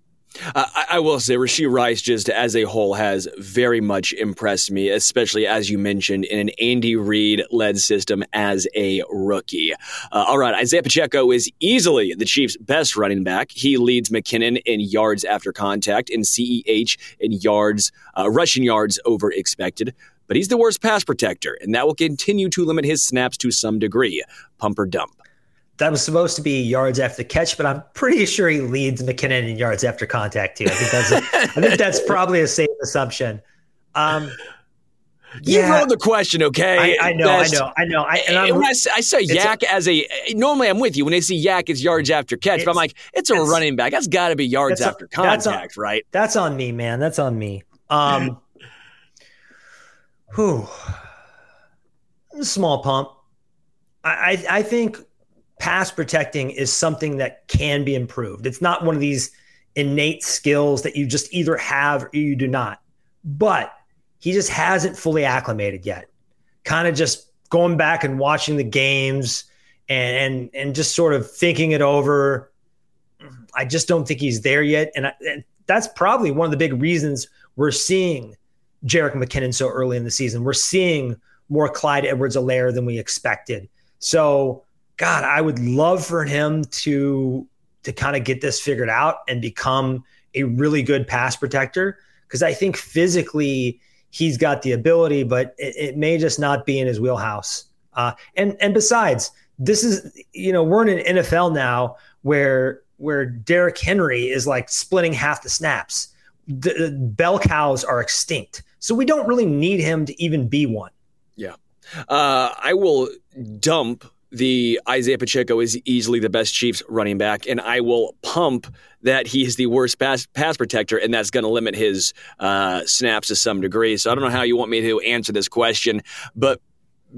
I, I will say Rashee Rice just as a whole has very much impressed me, especially as you mentioned in an Andy Reid led system as a rookie. Uh, all right. Isaiah Pacheco is easily the Chiefs' best running back. He leads McKinnon in yards after contact and C E H in yards, uh, rushing yards over expected, but he's the worst pass protector and that will continue to limit his snaps to some degree. Pump or dump? That was supposed to be yards after catch, but I'm pretty sure he leads McKinnon in yards after contact too. I think that's, a, I think that's probably a safe assumption. Um, You yeah. wrote the question, okay? I, I, know, I know, I know, I know. And, I'm, and I, I say yak a, as a – normally I'm with you. When they see yak, it's yards after catch. But I'm like, it's a running back. That's got to be yards after on, contact, that's on, right? That's on me, man. That's on me. Um, whew. Small pump. I, I, I think pass protecting is something that can be improved. It's not one of these innate skills that you just either have or you do not. But – he just hasn't fully acclimated yet. Kind of just going back and watching the games and, and and just sort of thinking it over. I just don't think he's there yet. And, I, and that's probably one of the big reasons we're seeing Jerick McKinnon so early in the season. We're seeing more Clyde Edwards-Helaire than we expected. So, God, I would love for him to, to kind of get this figured out and become a really good pass protector, because I think physically – he's got the ability, but it, it may just not be in his wheelhouse. Uh, and and besides, this is, you know, we're in an N F L now where where Derrick Henry is like splitting half the snaps. The, the bell cows are extinct, so we don't really need him to even be one. Yeah, uh, I will dump the Isaiah Pacheco is easily the best Chiefs running back, and I will pump that he is the worst pass, pass protector, and that's going to limit his uh, snaps to some degree. So I don't know how you want me to answer this question, but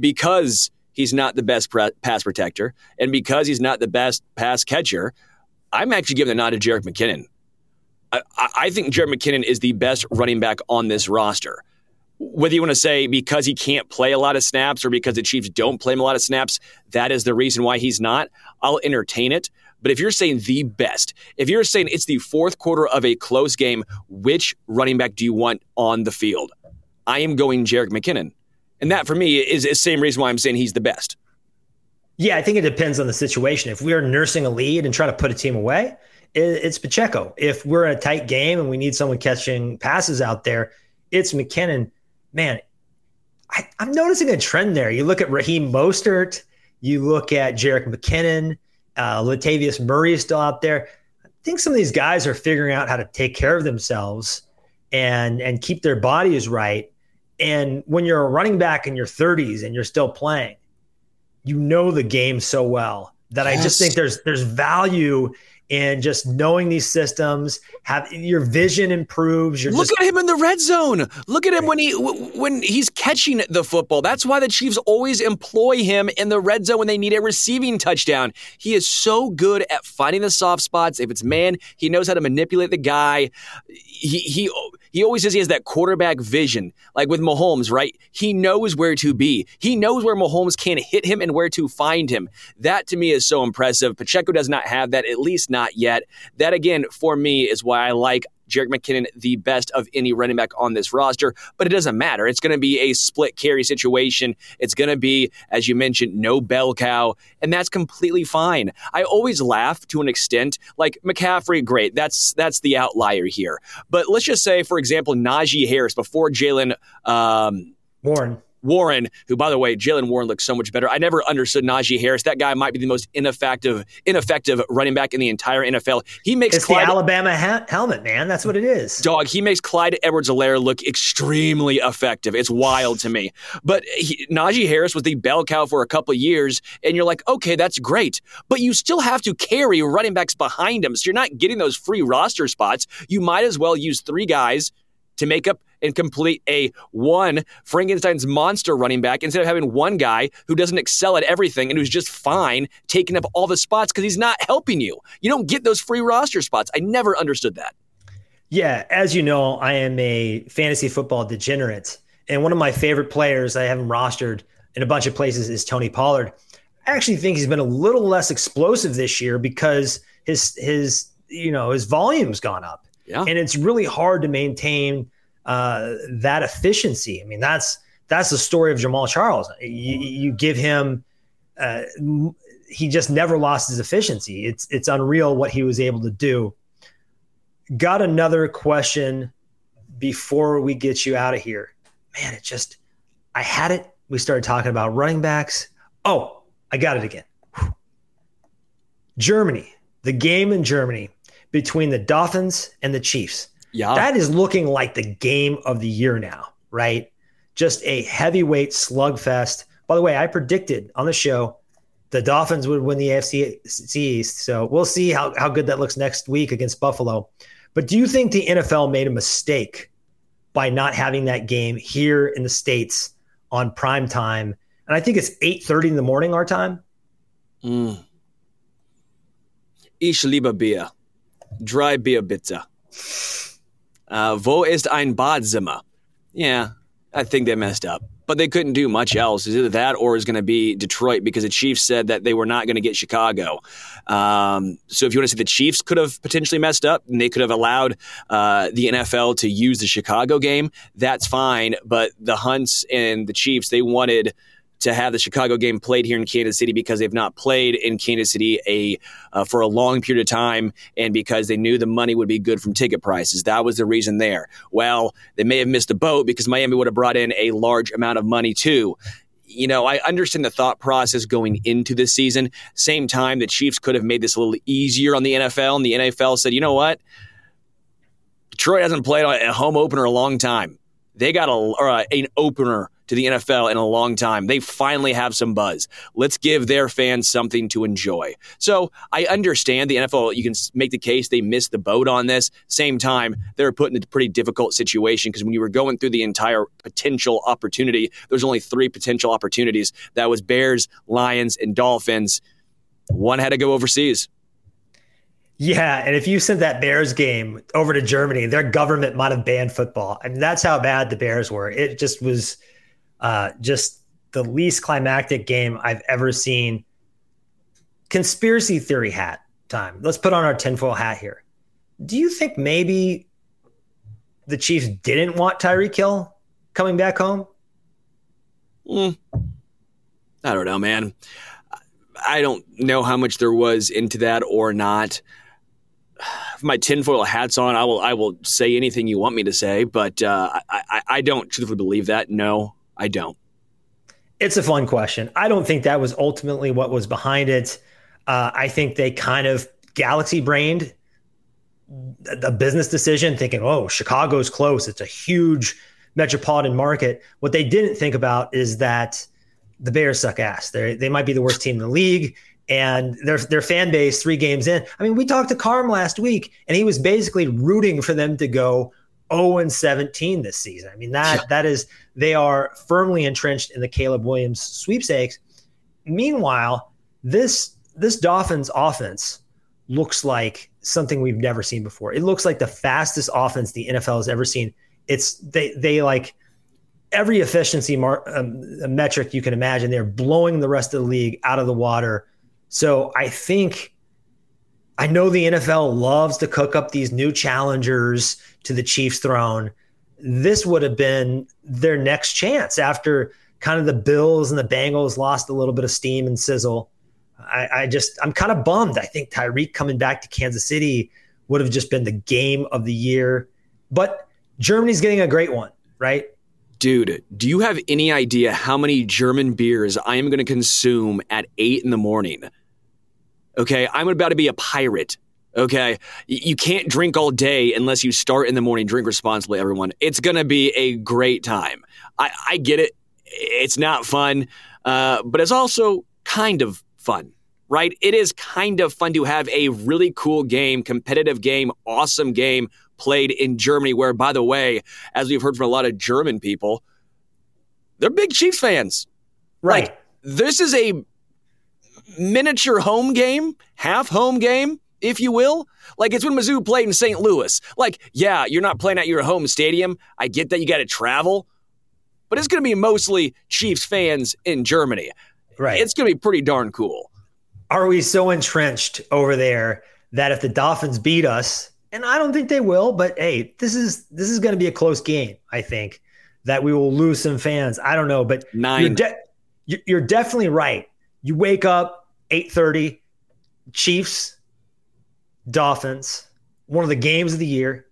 because he's not the best pre- pass protector and because he's not the best pass catcher, I'm actually giving a nod to Jerick McKinnon. I, I think Jerick McKinnon is the best running back on this roster. Whether you want to say because he can't play a lot of snaps or because the Chiefs don't play him a lot of snaps, that is the reason why he's not, I'll entertain it. But if you're saying the best, if you're saying it's the fourth quarter of a close game, which running back do you want on the field? I am going Jerick McKinnon. And that, for me, is the same reason why I'm saying he's the best. Yeah, I think it depends on the situation. If we are nursing a lead and trying to put a team away, it's Pacheco. If we're in a tight game and we need someone catching passes out there, it's McKinnon. Man, I, I'm noticing a trend there. You look at Raheem Mostert. You look at Jerick McKinnon. Uh, Latavius Murray is still out there. I think some of these guys are figuring out how to take care of themselves and, and keep their bodies right. And when you're a running back in your thirties and you're still playing, you know the game so well that yes. I just think there's there's value in just knowing these systems. Have your vision improves. You're Look just- at him in the red zone. Look at him when he when he's catching the football. That's why the Chiefs always employ him in the red zone when they need a receiving touchdown. He is so good at finding the soft spots. If it's man, he knows how to manipulate the guy. He he he always says he has that quarterback vision. Like with Mahomes, right? He knows where to be. He knows where Mahomes can hit him and where to find him. That to me is so impressive. Pacheco does not have that, at least not yet. That, again, for me, is why I like Jerick McKinnon the best of any running back on this roster. But it doesn't matter. It's going to be a split carry situation. It's going to be, as you mentioned, no bell cow, and that's completely fine. I always laugh to an extent. Like McCaffrey, great. That's that's the outlier here. But let's just say, for example, Najee Harris before Jalen um, Warren. Warren, who, by the way, Jalen Warren looks so much better. I never understood Najee Harris. That guy might be the most ineffective, ineffective running back in the entire N F L. He makes it's Clyde, the Alabama ha- helmet, man. That's what it is. Dog, he makes Clyde Edwards-Helaire look extremely effective. It's wild to me. But he, Najee Harris was the bell cow for a couple of years, and you're like, okay, that's great. But you still have to carry running backs behind him, so you're not getting those free roster spots. You might as well use three guys to make up and complete a one Frankenstein's monster running back instead of having one guy who doesn't excel at everything and who's just fine taking up all the spots because he's not helping you. You don't get those free roster spots. I never understood that. Yeah, as you know, I am a fantasy football degenerate. And one of my favorite players, I have him rostered in a bunch of places, is Tony Pollard. I actually think he's been a little less explosive this year because his his you know his volume's gone up. Yeah. And it's really hard to maintain uh, that efficiency. I mean, that's that's the story of Jamal Charles. You, you give him, uh, he just never lost his efficiency. It's it's unreal what he was able to do. Got another question before we get you out of here. Man, it just, I had it. We started talking about running backs. Oh, I got it again. Whew. Germany, the game in Germany between the Dolphins and the Chiefs. Yeah. That is looking like the game of the year now, right? just a heavyweight slugfest. By the way, I predicted on the show the Dolphins would win the A F C East. So we'll see how, how good that looks next week against Buffalo. But do you think the N F L made a mistake by not having that game here in the States on prime time? And I think it's eight thirty in the morning our time. Mm. Ich liebe Bier. Dry Bier bitte. Uh, wo ist ein Badzimmer? Yeah, I think they messed up. But they couldn't do much else. It's either that or it's going to be Detroit because the Chiefs said that they were not going to get Chicago. Um, so if you want to say the Chiefs could have potentially messed up and they could have allowed uh, the N F L to use the Chicago game, that's fine. But the Hunts and the Chiefs, they wanted to have the Chicago game played here in Kansas City because they've not played in Kansas City a uh, for a long period of time and because they knew the money would be good from ticket prices. That was the reason there. Well, they may have missed the boat because Miami would have brought in a large amount of money too. You know, I understand the thought process going into this season. Same time, the Chiefs could have made this a little easier on the N F L, and the N F L said, you know what? Detroit hasn't played a home opener in a long time. They got a, or a, an opener to the N F L in a long time. They finally have some buzz. Let's give their fans something to enjoy. So I understand the N F L, you can make the case they missed the boat on this. Same time, they're put in a pretty difficult situation because when you were going through the entire potential opportunity, there's only three potential opportunities. That was Bears, Lions, and Dolphins. One had to go overseas. Yeah, and if you sent that Bears game over to Germany, their government might have banned football. I mean, that's how bad the Bears were. It just was... Uh, just the least climactic game I've ever seen. Conspiracy theory hat time. Let's put on our tinfoil hat here. Do you think maybe the Chiefs didn't want Tyreek Hill coming back home? Mm. I don't know, man. I don't know how much there was into that or not. If my tinfoil hat's on, I will I will say anything you want me to say, but uh, I, I don't truthfully believe that, no. I don't. It's a fun question. I don't think that was ultimately what was behind it. Uh, I think they kind of galaxy-brained a business decision thinking, oh, Chicago's close. It's a huge metropolitan market. What they didn't think about is that the Bears suck ass. They they might be the worst team in the league, and their their fan base three games in. I mean, we talked to Carm last week, and he was basically rooting for them to go oh and seventeen this season. I mean, that that is, they are firmly entrenched in the Caleb Williams sweepstakes. Meanwhile, this this Dolphins offense looks like something we've never seen before. It looks like the fastest offense the N F L has ever seen. It's they they like every efficiency mar- um, metric you can imagine. They're blowing the rest of the league out of the water. So I think, I know the N F L loves to cook up these new challengers to the Chiefs' throne. This would have been their next chance after kind of the Bills and the Bengals lost a little bit of steam and sizzle. I, I just, I'm kind of bummed. I think Tyreek coming back to Kansas City would have just been the game of the year. But Germany's getting a great one, right? Dude, do you have any idea how many German beers I am going to consume at eight in the morning? Okay, I'm about to be a pirate. Okay, you can't drink all day unless you start in the morning. Drink responsibly, everyone. It's going to be a great time. I, I get it. It's not fun, uh, but it's also kind of fun, right? It is kind of fun to have a really cool game, competitive game, awesome game played in Germany where, by the way, as we've heard from a lot of German people, they're big Chiefs fans. Right. Like, this is a miniature home game, half home game, if you will. Like, it's when Mizzou played in Saint Louis. Like, yeah, you're not playing at your home stadium. I get that you got to travel, but it's going to be mostly Chiefs fans in Germany. Right. It's going to be pretty darn cool. Are we so entrenched over there that if the Dolphins beat us, and I don't think they will, but hey, this is this is going to be a close game, I think, that we will lose some fans. I don't know, but Nine. You're, de- you're definitely right. You wake up, eight thirty, Chiefs, Dolphins, one of the games of the year.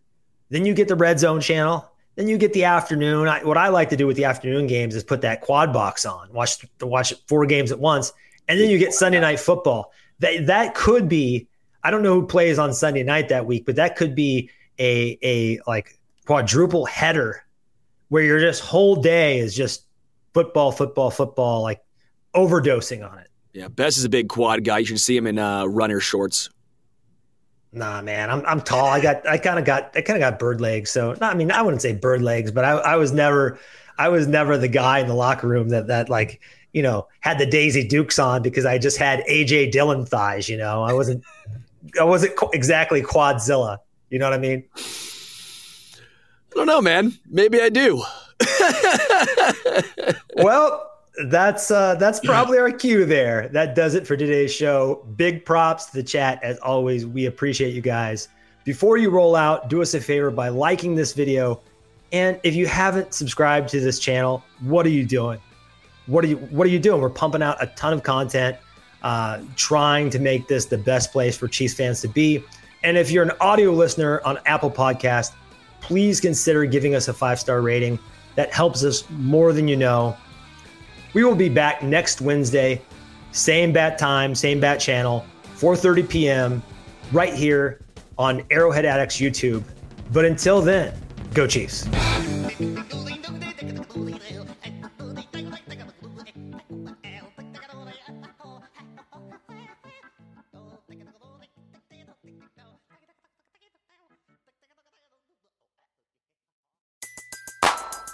Then you get the Red Zone channel. Then you get the afternoon. I, what I like to do with the afternoon games is put that quad box on, watch watch four games at once, and then you get Sunday Night Football. That that could be, I don't know who plays on Sunday night that week, but that could be a a like quadruple header where your just whole day is just football, football, football, like overdosing on it. Yeah, Bess is a big quad guy. You should see him in uh, runner shorts. Nah, man, I'm I'm tall. I got I kind of got I kind of got bird legs. So not, I mean, I wouldn't say bird legs, but I, I was never I was never the guy in the locker room that that like, you know, had the Daisy Dukes on because I just had A J Dillon thighs. You know, I wasn't I wasn't exactly Quadzilla. You know what I mean? I don't know, man. Maybe I do. Well, that's uh, that's probably our cue there. That does it for today's show. Big props to the chat. As always, we appreciate you guys. Before you roll out, do us a favor by liking this video. And if you haven't subscribed to this channel, what are you doing? What are you, what are you doing? We're pumping out a ton of content, uh, trying to make this the best place for Chiefs fans to be. And if you're an audio listener on Apple Podcasts, please consider giving us a five-star rating. That helps us more than you know. We will be back next Wednesday, same bat time, same bat channel, four thirty p.m. right here on Arrowhead Addicts YouTube. But until then, go Chiefs.